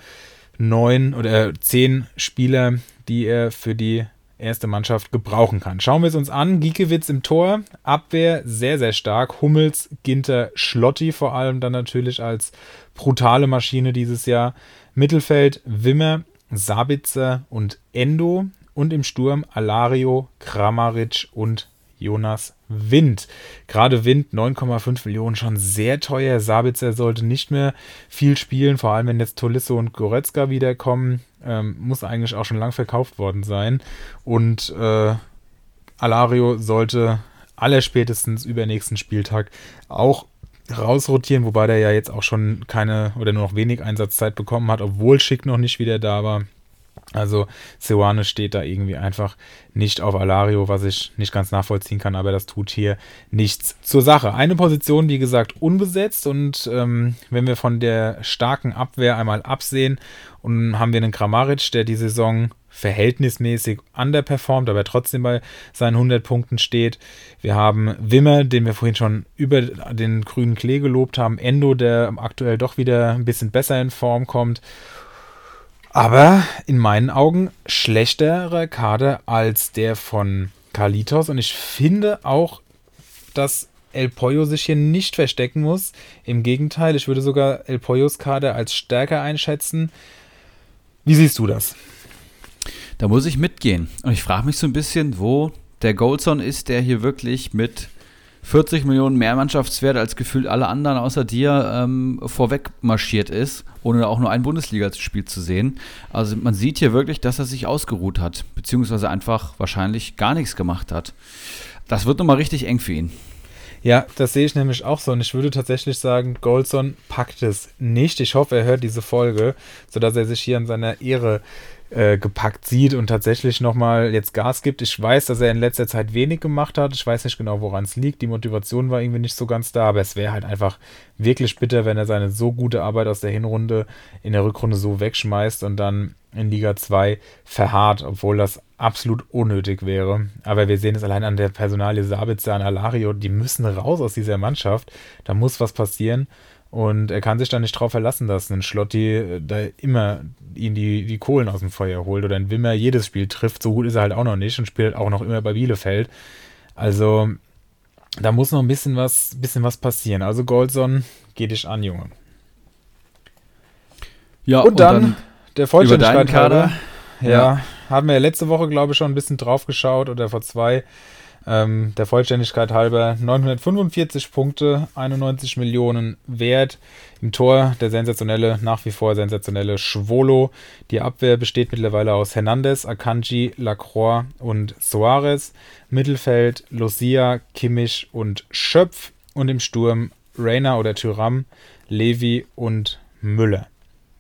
neun oder zehn Spieler, die er für die erste Mannschaft gebrauchen kann. Schauen wir es uns an. Giekewitz im Tor, Abwehr sehr, sehr stark. Hummels, Ginter, Schlotti vor allem dann natürlich als brutale Maschine dieses Jahr. Mittelfeld Wimmer, Sabitzer und Endo und im Sturm Alario, Kramaric und Jonas Wind. Gerade Wind, neun Komma fünf Millionen, schon sehr teuer. Sabitzer sollte nicht mehr viel spielen, vor allem wenn jetzt Tolisso und Goretzka wiederkommen. Ähm, muss eigentlich auch schon lang verkauft worden sein. Und äh, Alario sollte allerspätestens übernächsten Spieltag auch rausrotieren, wobei der ja jetzt auch schon keine oder nur noch wenig Einsatzzeit bekommen hat, obwohl Schick noch nicht wieder da war. Also Seoane steht da irgendwie einfach nicht auf Alario, was ich nicht ganz nachvollziehen kann, aber das tut hier nichts zur Sache. Eine Position, wie gesagt, unbesetzt und ähm, wenn wir von der starken Abwehr einmal absehen, und haben wir einen Kramaric, der die Saison verhältnismäßig underperformt, aber trotzdem bei seinen hundert Punkten steht. Wir haben Wimmer, den wir vorhin schon über den grünen Klee gelobt haben. Endo, der aktuell doch wieder ein bisschen besser in Form kommt. Aber in meinen Augen schlechterer Kader als der von Carlitos. Und ich finde auch, dass El Pollo sich hier nicht verstecken muss. Im Gegenteil, ich würde sogar El Pollos Kader als stärker einschätzen. Wie siehst du das? Da muss ich mitgehen. Und ich frage mich so ein bisschen, wo der Goldson ist, der hier wirklich mit vierzig Millionen mehr Mannschaftswert als gefühlt alle anderen außer dir ähm, vorweg marschiert ist, ohne auch nur ein Bundesligaspiel zu sehen. Also man sieht hier wirklich, dass er sich ausgeruht hat, beziehungsweise einfach wahrscheinlich gar nichts gemacht hat. Das wird nochmal richtig eng für ihn. Ja, das sehe ich nämlich auch so und ich würde tatsächlich sagen, Goldson packt es nicht. Ich hoffe, er hört diese Folge, sodass er sich hier an seiner Ehre äh, gepackt sieht und tatsächlich nochmal jetzt Gas gibt. Ich weiß, dass er in letzter Zeit wenig gemacht hat. Ich weiß nicht genau, woran es liegt. Die Motivation war irgendwie nicht so ganz da, aber es wäre halt einfach wirklich bitter, wenn er seine so gute Arbeit aus der Hinrunde in der Rückrunde so wegschmeißt und dann in Liga zwei verharrt, obwohl das absolut unnötig wäre. Aber wir sehen es allein an der Personalie Sabitzer, an Alario, die müssen raus aus dieser Mannschaft. Da muss was passieren und er kann sich da nicht drauf verlassen, dass ein Schlotti da immer ihn die, die Kohlen aus dem Feuer holt oder ein Wimmer jedes Spiel trifft. So gut ist er halt auch noch nicht und spielt auch noch immer bei Bielefeld. Also da muss noch ein bisschen was, bisschen was passieren. Also Goldson, geh dich an, Junge. Ja, und, und dann, dann der Vollständigkeit Kader. Ja, ja, haben wir letzte Woche, glaube ich, schon ein bisschen drauf geschaut oder vor zwei. Ähm, der Vollständigkeit halber neunhundertfünfundvierzig Punkte, einundneunzig Millionen wert. Im Tor der sensationelle, nach wie vor sensationelle Schwolo. Die Abwehr besteht mittlerweile aus Hernandez, Akanji, Lacroix und Soares. Mittelfeld Lucia, Kimmich und Schöpf. Und im Sturm Reina oder Thuram, Levi und Müller.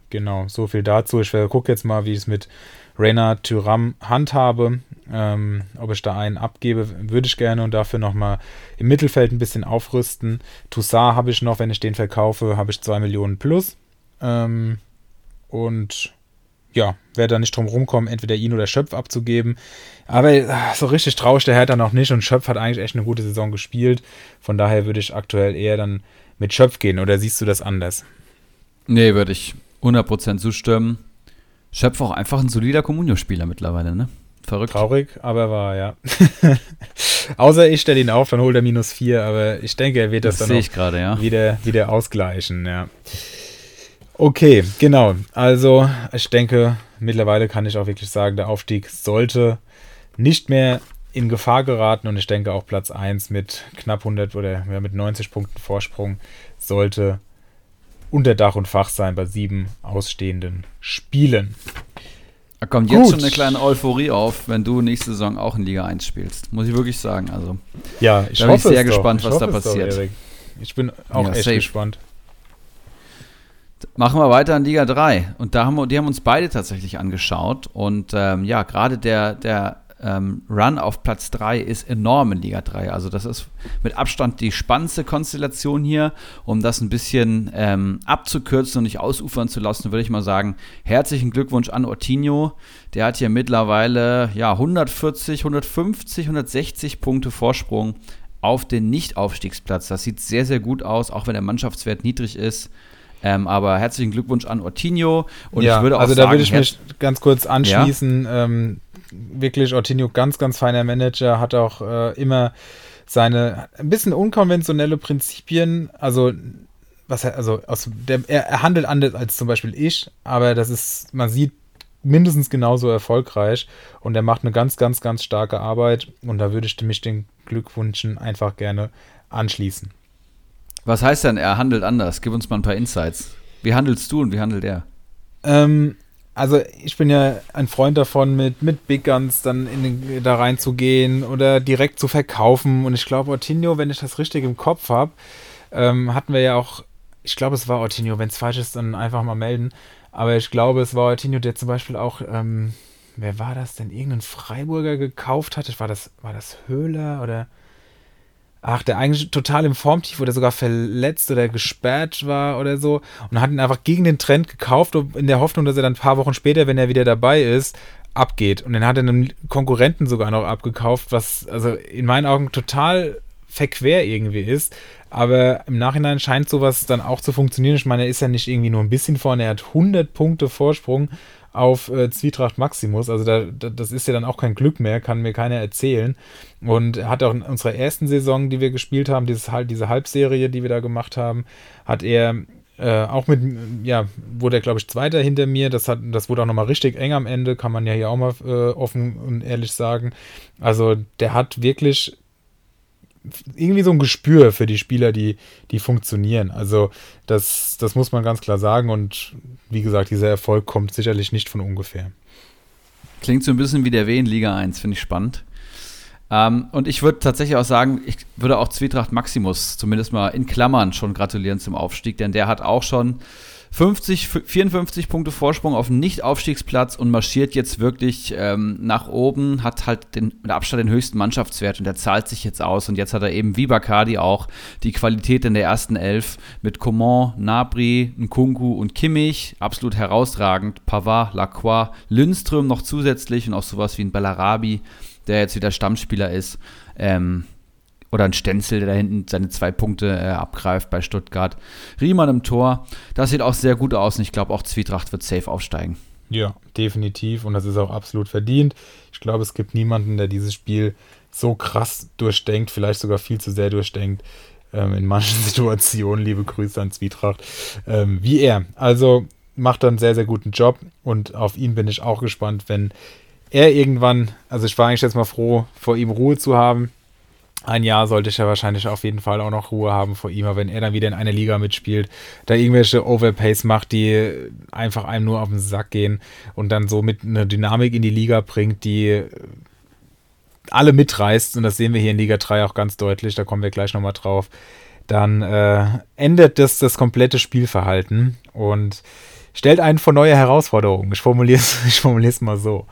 Genau, so viel dazu. Ich gucke jetzt mal, wie ich es mit Reina Thuram handhabe. Ähm, ob ich da einen abgebe, würde ich gerne und dafür nochmal im Mittelfeld ein bisschen aufrüsten. Toussaint habe ich noch, wenn ich den verkaufe, habe ich zwei Millionen plus. Ähm, und ja, werde da nicht drum rumkommen, entweder ihn oder Schöpf abzugeben. Aber ach, so richtig traurig der Hertha noch nicht und Schöpf hat eigentlich echt eine gute Saison gespielt. Von daher würde ich aktuell eher dann mit Schöpf gehen. Oder siehst du das anders? Nee, würde ich hundert Prozent zustimmen. Schöpf auch einfach ein solider Comunio-Spieler mittlerweile, ne? Verrückt. Traurig, aber wahr, ja. Außer ich stelle ihn auf, dann holt er minus vier, aber ich denke, er wird das, das dann auch grade, ja. wieder, wieder ausgleichen, ja. Okay, genau. Also, ich denke, mittlerweile kann ich auch wirklich sagen, der Aufstieg sollte nicht mehr in Gefahr geraten und ich denke auch Platz eins mit knapp hundert oder ja, mit neunzig Punkten Vorsprung sollte unter Dach und Fach sein bei sieben ausstehenden Spielen. Da kommt Gut. Jetzt schon eine kleine Euphorie auf, wenn du nächste Saison auch in Liga eins spielst. Muss ich wirklich sagen. Also, ja, ich da bin ich sehr gespannt, doch. was da passiert. Doch, ich bin auch ja, echt safe. gespannt. Machen wir weiter in Liga drei. Und da haben wir, die haben uns beide tatsächlich angeschaut. Und ähm, ja, gerade der, der ähm, Run auf Platz drei ist enorm in Liga drei. Also das ist mit Abstand die spannendste Konstellation hier. Um das ein bisschen ähm, abzukürzen und nicht ausufern zu lassen, würde ich mal sagen, herzlichen Glückwunsch an Ortinho. Der hat hier mittlerweile ja, hundertvierzig, hundertfünfzig, hundertsechzig Punkte Vorsprung auf den Nicht-Aufstiegsplatz. Das sieht sehr, sehr gut aus, auch wenn der Mannschaftswert niedrig ist. Ähm, aber herzlichen Glückwunsch an Ortinho. Und ja, ich würde auch also sagen, da würde ich mich her- ganz kurz anschließen. Ja? Ähm, wirklich Ortinho, ganz, ganz feiner Manager, hat auch äh, immer seine ein bisschen unkonventionelle Prinzipien. Also, was also aus der, er, er handelt anders als zum Beispiel ich, aber das ist, man sieht, mindestens genauso erfolgreich. Und er macht eine ganz, ganz, ganz starke Arbeit. Und da würde ich mich den Glückwünschen einfach gerne anschließen. Was heißt denn, er handelt anders? Gib uns mal ein paar Insights. Wie handelst du und wie handelt er? Ähm, also ich bin ja ein Freund davon, mit, mit Big Guns dann in den, da reinzugehen oder direkt zu verkaufen. Und ich glaube, Ortinho, wenn ich das richtig im Kopf habe, ähm, hatten wir ja auch, ich glaube, es war Ortinho, wenn es falsch ist, dann einfach mal melden. Aber ich glaube, es war Ortinho, der zum Beispiel auch, ähm, wer war das denn, irgendeinen Freiburger gekauft hatte. War das, war das Höhler oder... Ach, der eigentlich total im Formtief oder sogar verletzt oder gesperrt war oder so. Und hat ihn einfach gegen den Trend gekauft, in der Hoffnung, dass er dann ein paar Wochen später, wenn er wieder dabei ist, abgeht. Und den hat er einem Konkurrenten sogar noch abgekauft, was also in meinen Augen total verquer irgendwie ist. Aber im Nachhinein scheint sowas dann auch zu funktionieren. Ich meine, er ist ja nicht irgendwie nur ein bisschen vorne, er hat hundert Punkte Vorsprung auf äh, Zwietracht Maximus, also da, da, das ist ja dann auch kein Glück mehr, kann mir keiner erzählen. Und hat auch in unserer ersten Saison, die wir gespielt haben, dieses, diese Halbserie, die wir da gemacht haben, hat er äh, auch mit, ja, wurde er, glaube ich, Zweiter hinter mir, das, hat, das wurde auch nochmal richtig eng am Ende, kann man ja hier auch mal äh, offen und ehrlich sagen. Also der hat wirklich irgendwie so ein Gespür für die Spieler, die, die funktionieren. Also das, das muss man ganz klar sagen. Und wie gesagt, dieser Erfolg kommt sicherlich nicht von ungefähr. Klingt so ein bisschen wie der W in Liga eins, finde ich spannend. Ähm, und ich würde tatsächlich auch sagen, ich würde auch Zwietracht Maximus zumindest mal in Klammern schon gratulieren zum Aufstieg, denn der hat auch schon fünfzig, vierundfünfzig Punkte Vorsprung auf dem Nicht-Aufstiegsplatz und marschiert jetzt wirklich ähm, nach oben, hat halt den, mit Abstand den höchsten Mannschaftswert und der zahlt sich jetzt aus. Und jetzt hat er eben wie Bakkari auch die Qualität in der ersten Elf mit Coman, Gnabry, Nkunku und Kimmich, absolut herausragend. Pavard, Lacroix, Lindström noch zusätzlich und auch sowas wie ein Bellarabi, der jetzt wieder Stammspieler ist. Ähm, Oder ein Stenzel, der da hinten seine zwei Punkte äh, abgreift bei Stuttgart. Riemann im Tor, das sieht auch sehr gut aus. Und ich glaube, auch Zwietracht wird safe aufsteigen. Ja, definitiv. Und das ist auch absolut verdient. Ich glaube, es gibt niemanden, der dieses Spiel so krass durchdenkt, vielleicht sogar viel zu sehr durchdenkt, ähm, in manchen Situationen, liebe Grüße an Zwietracht, ähm, wie er. Also macht er einen sehr, sehr guten Job. Und auf ihn bin ich auch gespannt, wenn er irgendwann, also ich war eigentlich jetzt mal froh, vor ihm Ruhe zu haben. Ein Jahr sollte ich ja wahrscheinlich auf jeden Fall auch noch Ruhe haben vor ihm, aber wenn er dann wieder in einer Liga mitspielt, da irgendwelche Overpays macht, die einfach einem nur auf den Sack gehen und dann somit eine Dynamik in die Liga bringt, die alle mitreißt, und das sehen wir hier in Liga drei auch ganz deutlich, da kommen wir gleich nochmal drauf, dann äh, ändert das das komplette Spielverhalten und stellt einen vor neue Herausforderungen. Ich formuliere es ich formuliere es mal so.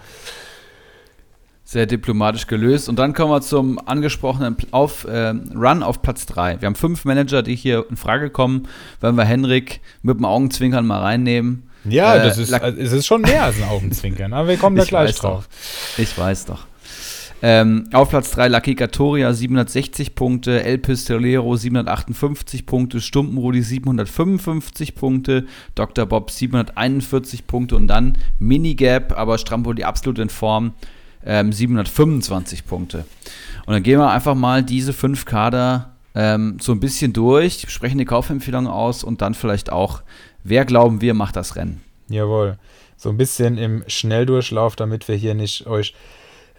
Sehr diplomatisch gelöst. Und dann kommen wir zum angesprochenen auf, äh, Run auf Platz drei. Wir haben fünf Manager, die hier in Frage kommen. Wenn wir Henrik mit dem Augenzwinkern mal reinnehmen. Ja, äh, das ist, La- es ist schon mehr als ein Augenzwinkern. Aber wir kommen da ich gleich drauf. Doch. Ich weiß doch. Ähm, auf Platz drei Lucky Katoria siebenhundertsechzig Punkte, El Pistolero siebenhundertachtundfünfzig Punkte, Stumpenrudi siebenhundertfünfundfünfzig Punkte, Doktor Bob siebenhunderteinundvierzig Punkte und dann Minigap, aber Strampoli absolut in Form. siebenhundertfünfundzwanzig Punkte. Und dann gehen wir einfach mal diese fünf Kader ähm, so ein bisschen durch, sprechen die Kaufempfehlungen aus und dann vielleicht auch, wer glauben wir, macht das Rennen. Jawohl. So ein bisschen im Schnelldurchlauf, damit wir hier nicht euch,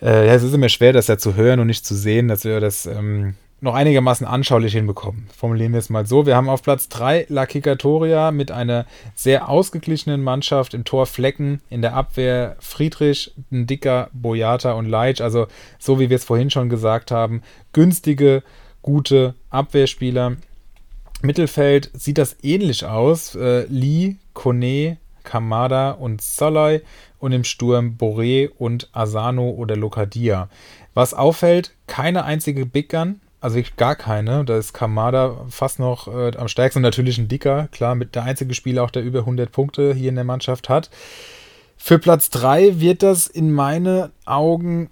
äh, ja, es ist immer schwer, das ja zu hören und nicht zu sehen, dass wir das ähm, noch einigermaßen anschaulich hinbekommen. Formulieren wir es mal so. Wir haben auf Platz drei Lucky Katoria mit einer sehr ausgeglichenen Mannschaft. Im Tor Flecken, in der Abwehr Friedrich, ein Dicker, Boyata und Leitsch. Also so wie wir es vorhin schon gesagt haben, günstige, gute Abwehrspieler. Mittelfeld sieht das ähnlich aus. Äh, Lee, Kone, Kamada und Salai und im Sturm Boré und Asano oder Locadia. Was auffällt, keine einzige Big Gun. Also wirklich gar keine. Da ist Kamada fast noch äh, am stärksten. Natürlich ein Dicker, klar, mit der einzige Spieler auch, der über hundert Punkte hier in der Mannschaft hat. Für Platz drei wird das in meinen Augen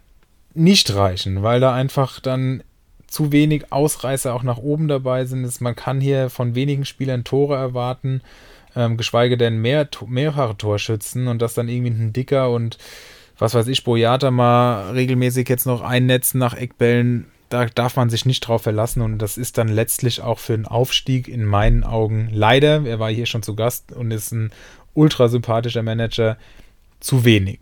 nicht reichen, weil da einfach dann zu wenig Ausreißer auch nach oben dabei sind. Man kann hier von wenigen Spielern Tore erwarten, ähm, geschweige denn mehr, mehrere Torschützen und das dann irgendwie ein Dicker und was weiß ich, Boyata mal regelmäßig jetzt noch einnetzen nach Eckbällen. Da darf man sich nicht drauf verlassen und das ist dann letztlich auch für einen Aufstieg in meinen Augen leider, er war hier schon zu Gast und ist ein ultra sympathischer Manager, zu wenig.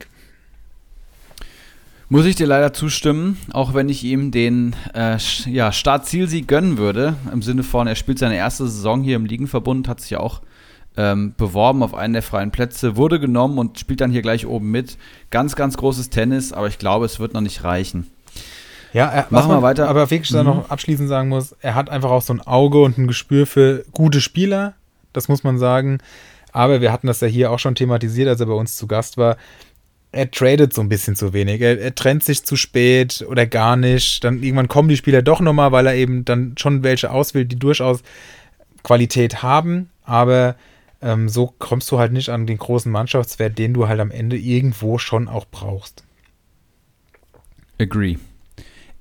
Muss ich dir leider zustimmen, auch wenn ich ihm den äh, ja, Start-Ziel-Sieg gönnen würde, im Sinne von, er spielt seine erste Saison hier im Ligenverbund, hat sich ja auch Ähm, beworben auf einen der freien Plätze, wurde genommen und spielt dann hier gleich oben mit. Ganz, ganz großes Tennis, aber ich glaube, es wird noch nicht reichen. Ja, er, machen wir weiter. Aber wirklich mhm. noch abschließend sagen muss, er hat einfach auch so ein Auge und ein Gespür für gute Spieler, das muss man sagen. Aber wir hatten das ja hier auch schon thematisiert, als er bei uns zu Gast war. Er tradet so ein bisschen zu wenig. Er, er trennt sich zu spät oder gar nicht. Dann irgendwann kommen die Spieler doch nochmal, weil er eben dann schon welche auswählt, die durchaus Qualität haben. Aber ähm, so kommst du halt nicht an den großen Mannschaftswert, den du halt am Ende irgendwo schon auch brauchst. Agree.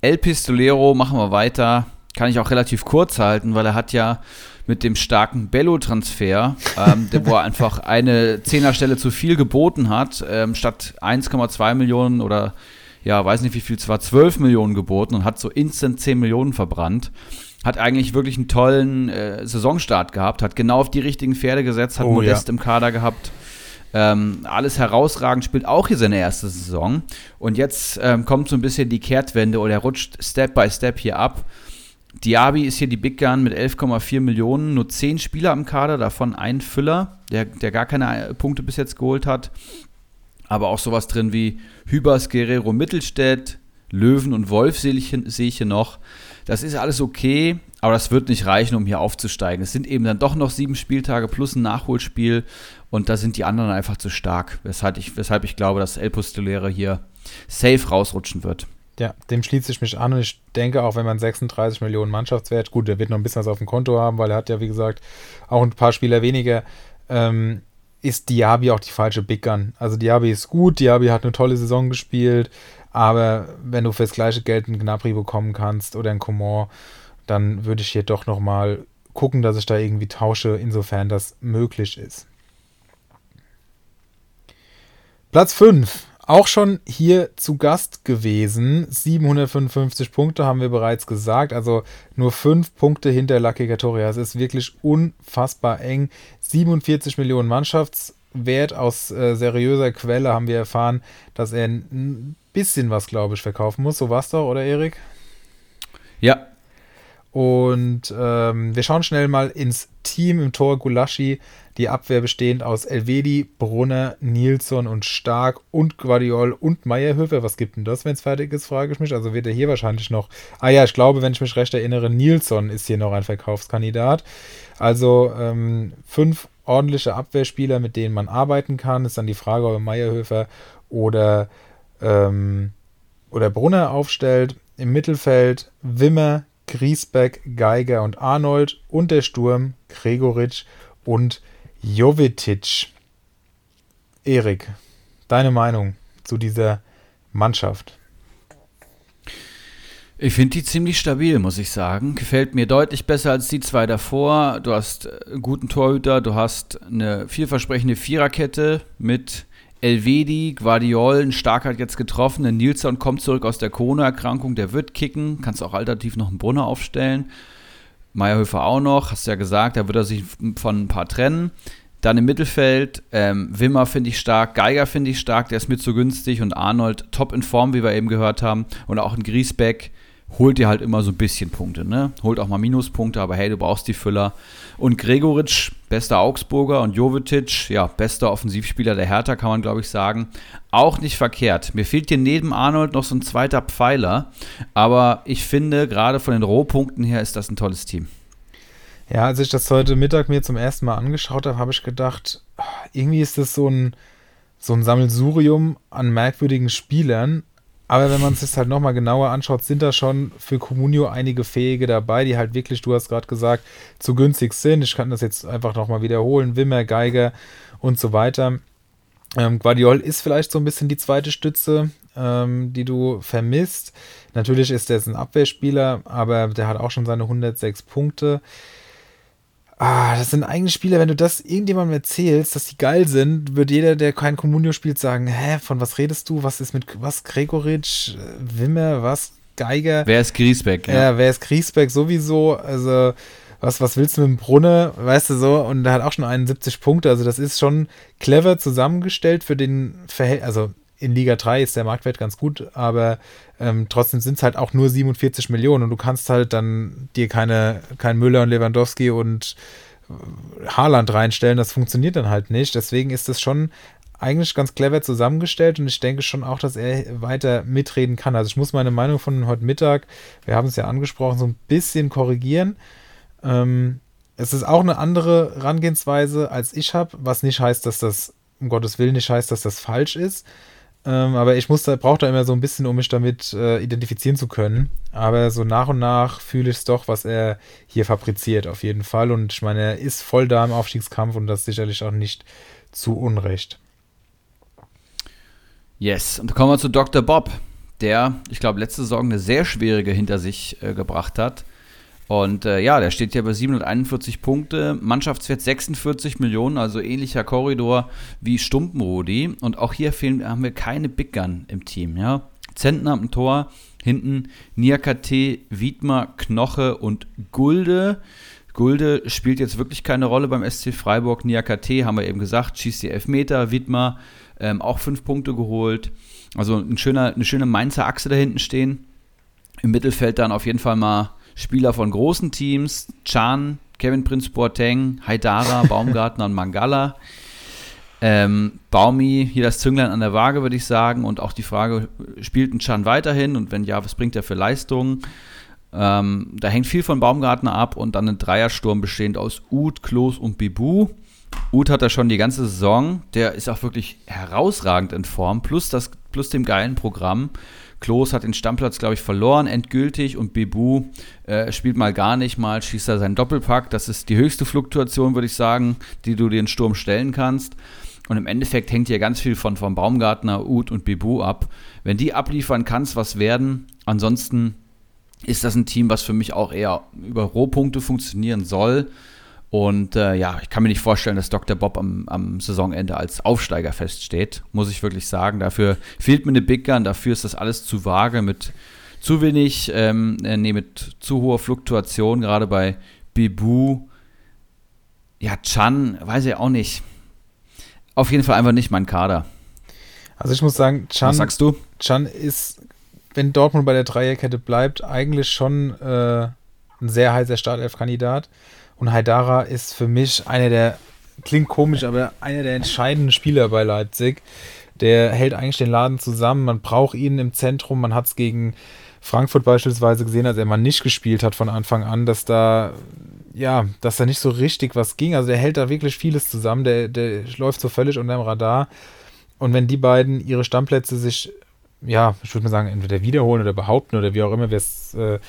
El Pistolero, machen wir weiter. Kann ich auch relativ kurz halten, weil er hat ja mit dem starken Bello-Transfer, ähm, wo er einfach eine Zehnerstelle zu viel geboten hat, ähm, statt eins Komma zwei Millionen oder, ja, weiß nicht wie viel, zwar zwölf Millionen geboten und hat so instant zehn Millionen verbrannt. Hat eigentlich wirklich einen tollen äh, Saisonstart gehabt, hat genau auf die richtigen Pferde gesetzt, hat oh, Modest ja. im Kader gehabt. Ähm, alles herausragend, spielt auch hier seine erste Saison. Und jetzt ähm, kommt so ein bisschen die Kehrtwende oder er rutscht Step by Step hier ab. Diaby ist hier die Big Gun mit elf Komma vier Millionen, nur zehn Spieler am Kader, davon ein Füller, der, der gar keine Punkte bis jetzt geholt hat. Aber auch sowas drin wie Hübers, Guerrero, Mittelstädt, Löwen und Wolf sehe ich, sehe ich hier noch. Das ist alles okay, aber das wird nicht reichen, um hier aufzusteigen. Es sind eben dann doch noch sieben Spieltage plus ein Nachholspiel und da sind die anderen einfach zu stark, weshalb ich, weshalb ich glaube, dass El Pistolero hier safe rausrutschen wird. Ja, dem schließe ich mich an und ich denke auch, wenn man sechsunddreißig Millionen Mannschaftswert, gut, der wird noch ein bisschen was auf dem Konto haben, weil er hat ja, wie gesagt, auch ein paar Spieler weniger, ähm, ist Diaby auch die falsche Big Gun. Also Diaby ist gut, Diaby hat eine tolle Saison gespielt, aber wenn du fürs gleiche Geld einen Gnabry bekommen kannst oder einen Coman, dann würde ich hier doch nochmal gucken, dass ich da irgendwie tausche, insofern das möglich ist. Platz fünf. Auch schon hier zu Gast gewesen, siebenhundertfünfundfünfzig Punkte haben wir bereits gesagt, also nur fünf Punkte hinter Lucky Katorias. Es ist wirklich unfassbar eng, siebenundvierzig Millionen Mannschaftswert, aus äh, seriöser Quelle haben wir erfahren, dass er ein bisschen was, glaube ich, verkaufen muss, so war es doch, oder Erik? Ja. Und ähm, wir schauen schnell mal ins Team, im Tor Gulaschi, die Abwehr bestehend aus Elvedi, Brunner, Nilsson und Stark und Guardiol und Meyerhöfer. Was gibt denn das, wenn es fertig ist, frage ich mich. Also wird er hier wahrscheinlich noch... Ah ja, ich glaube, wenn ich mich recht erinnere, Nilsson ist hier noch ein Verkaufskandidat. Also ähm, fünf ordentliche Abwehrspieler, mit denen man arbeiten kann. Ist dann die Frage, ob Meyerhöfer oder, ähm, oder Brunner aufstellt. Im Mittelfeld Wimmer, Griesbeck, Geiger und Arnold und der Sturm Gregoritsch und Jovetic. Erik, deine Meinung zu dieser Mannschaft? Ich finde die ziemlich stabil, muss ich sagen. Gefällt mir deutlich besser als die zwei davor. Du hast einen guten Torhüter, du hast eine vielversprechende Viererkette mit Elvedi, Guardiol, Stark hat jetzt getroffen, der Nilsson kommt zurück aus der Corona-Erkrankung, der wird kicken, kannst auch alternativ noch einen Brunner aufstellen, Meyerhöfer auch noch, hast ja gesagt, da wird er sich von ein paar trennen, dann im Mittelfeld, ähm, Wimmer finde ich stark, Geiger finde ich stark, der ist mir zu günstig und Arnold top in Form, wie wir eben gehört haben, und auch ein Griesbeck holt dir halt immer so ein bisschen Punkte, ne? Holt auch mal Minuspunkte, aber hey, du brauchst die Füller. Und Gregoritsch, bester Augsburger, und Jovetic, ja, bester Offensivspieler der Hertha, kann man, glaube ich, sagen. Auch nicht verkehrt. Mir fehlt hier neben Arnold noch so ein zweiter Pfeiler, aber ich finde, gerade von den Rohpunkten her ist das ein tolles Team. Ja, als ich das heute Mittag mir zum ersten Mal angeschaut habe, habe ich gedacht, irgendwie ist das so ein, so ein Sammelsurium an merkwürdigen Spielern. Aber wenn man es jetzt halt nochmal genauer anschaut, sind da schon für Comunio einige Fähige dabei, die halt wirklich, du hast gerade gesagt, zu günstig sind. Ich kann das jetzt einfach nochmal wiederholen. Wimmer, Geiger und so weiter. Ähm, Guardiol ist vielleicht so ein bisschen die zweite Stütze, ähm, die du vermisst. Natürlich ist der jetzt ein Abwehrspieler, aber der hat auch schon seine hundertsechs Punkte. Ah, das sind eigentlich Spieler, wenn du das irgendjemandem erzählst, dass die geil sind, wird jeder, der kein Comunio spielt, sagen, hä, von was redest du, was ist mit, was, Gregoritsch, Wimmer, was, Geiger? Wer ist Griesbeck? Ja, ja, wer ist Griesbeck sowieso, also, was, was willst du mit dem Brunner, weißt du so, und der hat auch schon einundsiebzig Punkte, also das ist schon clever zusammengestellt für den Verhältnis, also in Liga drei ist der Marktwert ganz gut, aber ähm, trotzdem sind es halt auch nur siebenundvierzig Millionen und du kannst halt dann dir keine, kein Müller und Lewandowski und Haaland reinstellen, das funktioniert dann halt nicht, deswegen ist das schon eigentlich ganz clever zusammengestellt und ich denke schon auch, dass er weiter mitreden kann. Also ich muss meine Meinung von heute Mittag, wir haben es ja angesprochen, so ein bisschen korrigieren, ähm, es ist auch eine andere Herangehensweise, als ich habe, was nicht heißt, dass das, um Gottes Willen, nicht heißt, dass das falsch ist. Ähm, aber ich muss da, brauche da immer so ein bisschen, um mich damit äh, identifizieren zu können. Aber so nach und nach fühle ich es doch, was er hier fabriziert, auf jeden Fall. Und ich meine, er ist voll da im Aufstiegskampf und das sicherlich auch nicht zu Unrecht. Yes, und kommen wir zu Doktor Bob, der, ich glaube, letzte Saison eine sehr schwierige hinter sich äh, gebracht hat. Und äh, ja, der steht ja bei siebenhunderteinundvierzig Punkte, Mannschaftswert sechsundvierzig Millionen, also ähnlicher Korridor wie Stumpenrudi. Und auch hier fehlen, haben wir keine Big Gun im Team. Ja? Zentner am Tor, hinten Niakate, Wiedmer, Knoche und Gulde. Gulde spielt jetzt wirklich keine Rolle beim S C Freiburg. Niakate, haben wir eben gesagt, schießt die Elfmeter, Wiedmer ähm, auch fünf Punkte geholt. Also ein schöner, eine schöne Mainzer Achse da hinten stehen. Im Mittelfeld dann auf jeden Fall mal Spieler von großen Teams, Can, Kevin Prinz Boateng, Haidara, Baumgartner und Mangala. Ähm, Baumi, hier das Zünglein an der Waage, würde ich sagen. Und auch die Frage, spielt ein Can weiterhin? Und wenn ja, was bringt er für Leistungen? Ähm, da hängt viel von Baumgartner ab. Und dann ein Dreiersturm bestehend aus Uth, Klos und Bebou. Uth hat er schon die ganze Saison. Der ist auch wirklich herausragend in Form. Plus, das, plus dem geilen Programm. Klos hat den Stammplatz, glaube ich, verloren, endgültig. Und Bebou äh, spielt mal gar nicht, mal schießt er seinen Doppelpack. Das ist die höchste Fluktuation, würde ich sagen, die du den Sturm stellen kannst. Und im Endeffekt hängt hier ganz viel von, von Baumgartner, Uth und Bebou ab. Wenn die abliefern, kann es was werden. Ansonsten ist das ein Team, was für mich auch eher über Rohpunkte funktionieren soll. Und äh, ja, ich kann mir nicht vorstellen, dass Doktor Bob am, am Saisonende als Aufsteiger feststeht, muss ich wirklich sagen. Dafür fehlt mir eine Big Gun, dafür ist das alles zu vage, mit zu wenig, ähm, nee, mit zu hoher Fluktuation, gerade bei Bebou. Ja, Can, weiß ich auch nicht. Auf jeden Fall einfach nicht mein Kader. Also ich muss sagen, Can, was sagst du? Can ist, wenn Dortmund bei der Dreierkette bleibt, eigentlich schon äh, ein sehr heißer Startelf-Kandidat. Und Haidara ist für mich einer der, klingt komisch, aber einer der entscheidenden Spieler bei Leipzig. Der hält eigentlich den Laden zusammen. Man braucht ihn im Zentrum. Man hat es gegen Frankfurt beispielsweise gesehen, als er mal nicht gespielt hat von Anfang an, dass da, ja, dass da nicht so richtig was ging. Also der hält da wirklich vieles zusammen. Der, der läuft so völlig unter dem Radar. Und wenn die beiden ihre Stammplätze sich, ja, ich würde mal sagen, entweder wiederholen oder behaupten oder wie auch immer wir es äh,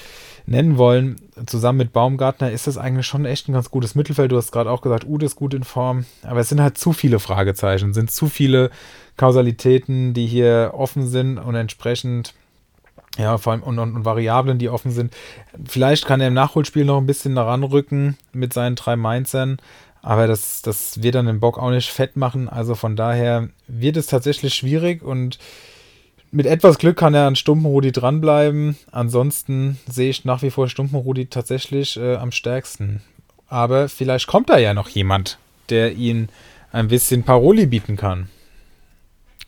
nennen wollen, zusammen mit Baumgartner, ist das eigentlich schon echt ein ganz gutes Mittelfeld. Du hast gerade auch gesagt, Uth ist gut in Form, aber es sind halt zu viele Fragezeichen, sind zu viele Kausalitäten, die hier offen sind und entsprechend, ja, vor allem und, und, und Variablen, die offen sind. Vielleicht kann er im Nachholspiel noch ein bisschen heranrücken mit seinen drei Mainzern, aber das, das wird dann den Bock auch nicht fett machen, also von daher wird es tatsächlich schwierig und mit etwas Glück kann er an Stumpenrudi dranbleiben. Ansonsten sehe ich nach wie vor Stumpenrudi tatsächlich äh, am stärksten. Aber vielleicht kommt da ja noch jemand, der ihn ein bisschen Paroli bieten kann.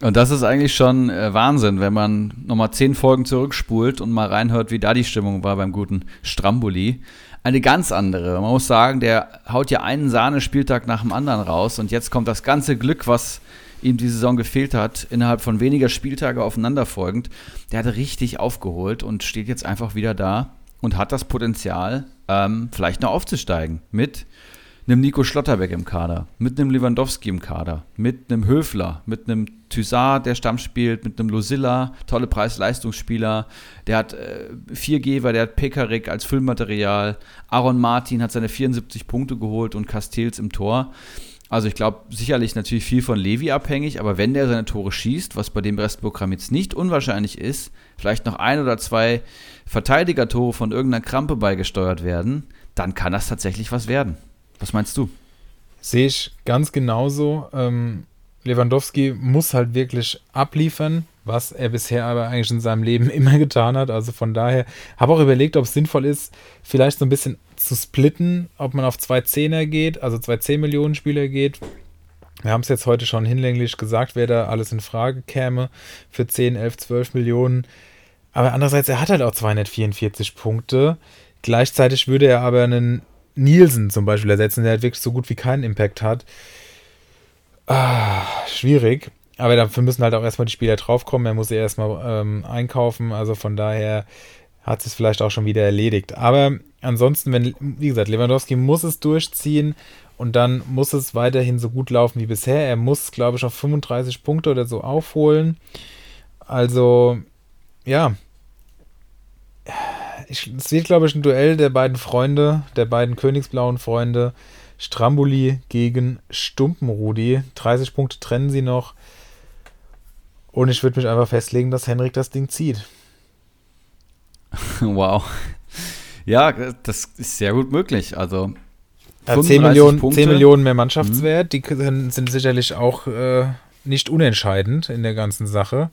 Und das ist eigentlich schon äh, Wahnsinn, wenn man nochmal zehn Folgen zurückspult und mal reinhört, wie da die Stimmung war beim guten Stramboli. Eine ganz andere. Man muss sagen, der haut ja einen Sahnespieltag nach dem anderen raus. Und jetzt kommt das ganze Glück, was ihm die Saison gefehlt hat, innerhalb von weniger Spieltage aufeinanderfolgend. Der hat richtig aufgeholt und steht jetzt einfach wieder da und hat das Potenzial, ähm, vielleicht noch aufzusteigen. Mit einem Nico Schlotterbeck im Kader, mit einem Lewandowski im Kader, mit einem Höfler, mit einem Thyssard, der Stamm spielt, mit einem Losilla, tolle Preis-Leistungsspieler. Der hat äh, Viergeber, der hat Pekarik als Füllmaterial. Aaron Martin hat seine vierundsiebzig Punkte geholt und Castells im Tor. Also ich glaube, sicherlich natürlich viel von Levi abhängig, aber wenn der seine Tore schießt, was bei dem Restprogramm jetzt nicht unwahrscheinlich ist, vielleicht noch ein oder zwei Verteidigertore von irgendeiner Krampe beigesteuert werden, dann kann das tatsächlich was werden. Was meinst du? Sehe ich ganz genauso. Ähm, Lewandowski muss halt wirklich abliefern, was er bisher aber eigentlich in seinem Leben immer getan hat. Also von daher habe ich auch überlegt, ob es sinnvoll ist, vielleicht so ein bisschen zu splitten, ob man auf zwei Zehner geht, also zwei zehn-Millionen-Spieler geht. Wir haben es jetzt heute schon hinlänglich gesagt, wer da alles in Frage käme für zehn, elf, zwölf Millionen. Aber andererseits, er hat halt auch zweihundertvierundvierzig Punkte. Gleichzeitig würde er aber einen Nielsen zum Beispiel ersetzen, der halt wirklich so gut wie keinen Impact hat. Ah, schwierig. Aber dafür müssen halt auch erstmal die Spieler draufkommen. Er muss sie erstmal ähm, einkaufen. Also von daher hat es vielleicht auch schon wieder erledigt. Aber ansonsten, wenn, wie gesagt, Lewandowski muss es durchziehen und dann muss es weiterhin so gut laufen wie bisher. Er muss, glaube ich, auf fünfunddreißig Punkte oder so aufholen. Also, ja, ich, es wird, glaube ich, ein Duell der beiden Freunde, der beiden königsblauen Freunde, Stramboli gegen Stumpenrudi. dreißig Punkte trennen sie noch. Und ich würde mich einfach festlegen, dass Henrik das Ding zieht. Wow. Ja, das ist sehr gut möglich. Also zehn Millionen, zehn Millionen mehr Mannschaftswert, mhm. die können, sind sicherlich auch äh, nicht unentscheidend in der ganzen Sache.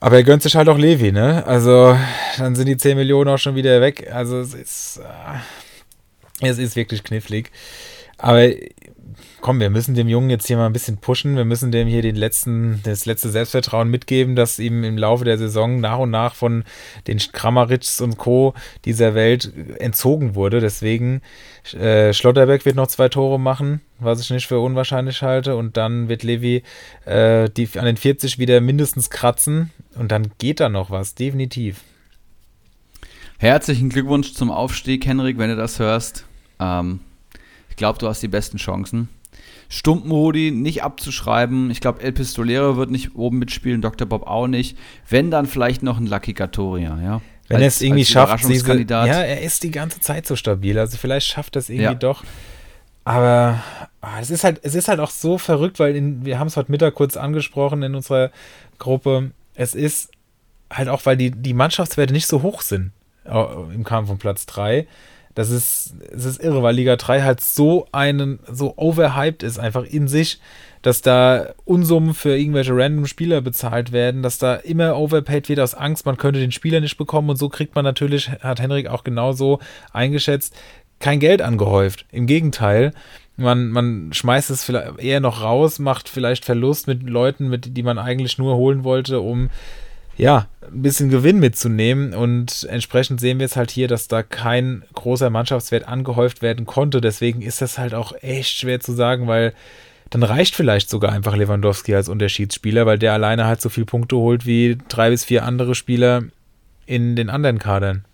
Aber er gönnt sich halt auch Levi, ne? Also dann sind die zehn Millionen auch schon wieder weg. Also es ist, äh, es ist wirklich knifflig. Aber komm, wir müssen dem Jungen jetzt hier mal ein bisschen pushen. Wir müssen dem hier den letzten, das letzte Selbstvertrauen mitgeben, dass ihm im Laufe der Saison nach und nach von den Kramarics und Co. dieser Welt entzogen wurde. Deswegen, äh, Schlotterbeck wird noch zwei Tore machen, was ich nicht für unwahrscheinlich halte. Und dann wird Levi äh, die, an den vierzig wieder mindestens kratzen. Und dann geht da noch was, definitiv. Herzlichen Glückwunsch zum Aufstieg, Henrik, wenn du das hörst. Ähm, ich glaube, du hast die besten Chancen. Stumpenrudi nicht abzuschreiben. Ich glaube, El Pistolero wird nicht oben mitspielen, Doktor Bob auch nicht. Wenn, dann vielleicht noch ein Lucky Gattoria, ja. Wenn er es irgendwie schafft. Diese, ja, er ist die ganze Zeit so stabil. Also vielleicht schafft er es irgendwie ja. doch. Aber ah, es ist halt, es ist halt auch so verrückt, weil in, wir haben es heute Mittag kurz angesprochen in unserer Gruppe. Es ist halt auch, weil die, die Mannschaftswerte nicht so hoch sind im Kampf um Platz drei. Das ist, das ist irre, weil Liga drei halt so einen, so overhyped ist einfach in sich, dass da Unsummen für irgendwelche random Spieler bezahlt werden, dass da immer overpaid wird aus Angst, man könnte den Spieler nicht bekommen und so kriegt man natürlich, hat Henrik auch genauso eingeschätzt, kein Geld angehäuft. Im Gegenteil, man, man schmeißt es vielleicht eher noch raus, macht vielleicht Verlust mit Leuten, mit, die man eigentlich nur holen wollte, um ja, ein bisschen Gewinn mitzunehmen und entsprechend sehen wir es halt hier, dass da kein großer Mannschaftswert angehäuft werden konnte, deswegen ist das halt auch echt schwer zu sagen, weil dann reicht vielleicht sogar einfach Lewandowski als Unterschiedsspieler, weil der alleine halt so viele Punkte holt wie drei bis vier andere Spieler in den anderen Kadern,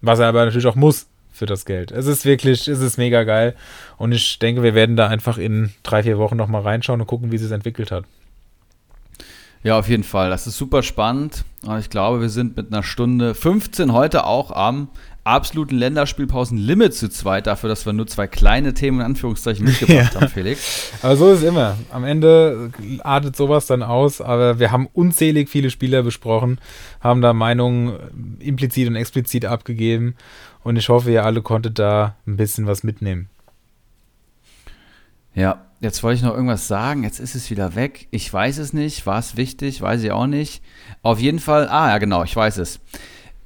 was er aber natürlich auch muss für das Geld. Es ist wirklich, es ist mega geil und ich denke, wir werden da einfach in drei, vier Wochen nochmal reinschauen und gucken, wie es sich entwickelt hat. Ja, auf jeden Fall. Das ist super spannend. Ich glaube, wir sind mit einer Stunde fünfzehn heute auch am absoluten Länderspielpausenlimit zu zweit, dafür, dass wir nur zwei kleine Themen in Anführungszeichen mitgebracht ja. haben, Felix. Aber so ist es immer. Am Ende artet sowas dann aus, aber wir haben unzählig viele Spieler besprochen, haben da Meinungen implizit und explizit abgegeben und ich hoffe, ihr alle konntet da ein bisschen was mitnehmen. Ja, jetzt wollte ich noch irgendwas sagen, jetzt ist es wieder weg. Ich weiß es nicht, war es wichtig, weiß ich auch nicht. Auf jeden Fall, ah ja genau, ich weiß es.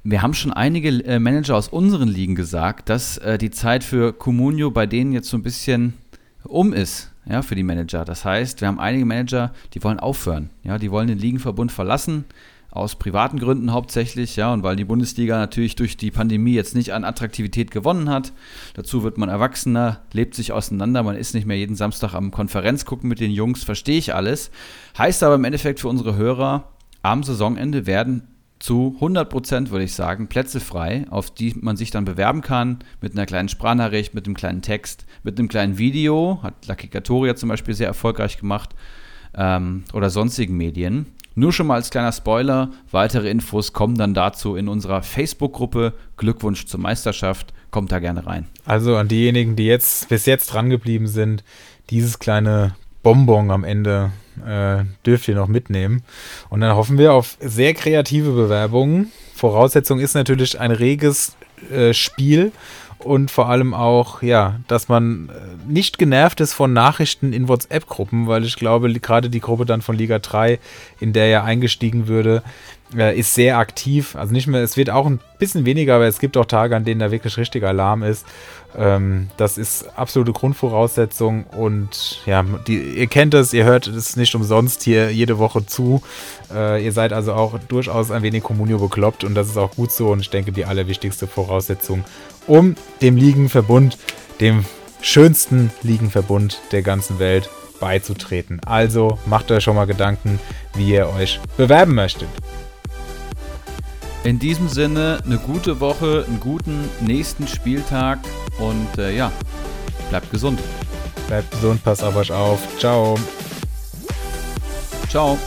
Wir haben schon einige äh, Manager aus unseren Ligen gesagt, dass äh, die Zeit für Comunio bei denen jetzt so ein bisschen um ist, ja, für die Manager. Das heißt, wir haben einige Manager, die wollen aufhören, ja, die wollen den Ligenverbund verlassen, aus privaten Gründen hauptsächlich, ja, und weil die Bundesliga natürlich durch die Pandemie jetzt nicht an Attraktivität gewonnen hat. Dazu wird man erwachsener, lebt sich auseinander, man ist nicht mehr jeden Samstag am Konferenz gucken mit den Jungs, verstehe ich alles. Heißt aber im Endeffekt für unsere Hörer, am Saisonende werden zu hundert Prozent, würde ich sagen, Plätze frei, auf die man sich dann bewerben kann, mit einer kleinen Sprachnachricht, mit einem kleinen Text, mit einem kleinen Video, hat Lucky Gattoria zum Beispiel sehr erfolgreich gemacht, ähm, oder sonstigen Medien. Nur schon mal als kleiner Spoiler, weitere Infos kommen dann dazu in unserer Facebook-Gruppe. Glückwunsch zur Meisterschaft, kommt da gerne rein. Also an diejenigen, die jetzt bis jetzt dran geblieben sind, dieses kleine Bonbon am Ende äh, dürft ihr noch mitnehmen. Und dann hoffen wir auf sehr kreative Bewerbungen. Voraussetzung ist natürlich ein reges äh, Spiel. Und vor allem auch, ja, dass man nicht genervt ist von Nachrichten in WhatsApp-Gruppen, weil ich glaube, gerade die Gruppe dann von Liga drei, in der er eingestiegen würde, ist sehr aktiv. Also nicht mehr, es wird auch ein bisschen weniger, aber es gibt auch Tage, an denen da wirklich richtig Alarm ist. Das ist absolute Grundvoraussetzung und ja, die, ihr kennt das, ihr hört es nicht umsonst hier jede Woche zu. Ihr seid also auch durchaus ein wenig Comunio bekloppt und das ist auch gut so und ich denke, die allerwichtigste Voraussetzung, um dem Ligenverbund, dem schönsten Ligenverbund der ganzen Welt beizutreten. Also macht euch schon mal Gedanken, wie ihr euch bewerben möchtet. In diesem Sinne eine gute Woche, einen guten nächsten Spieltag und äh, ja, bleibt gesund. Bleibt gesund, passt auf euch auf. Ciao. Ciao.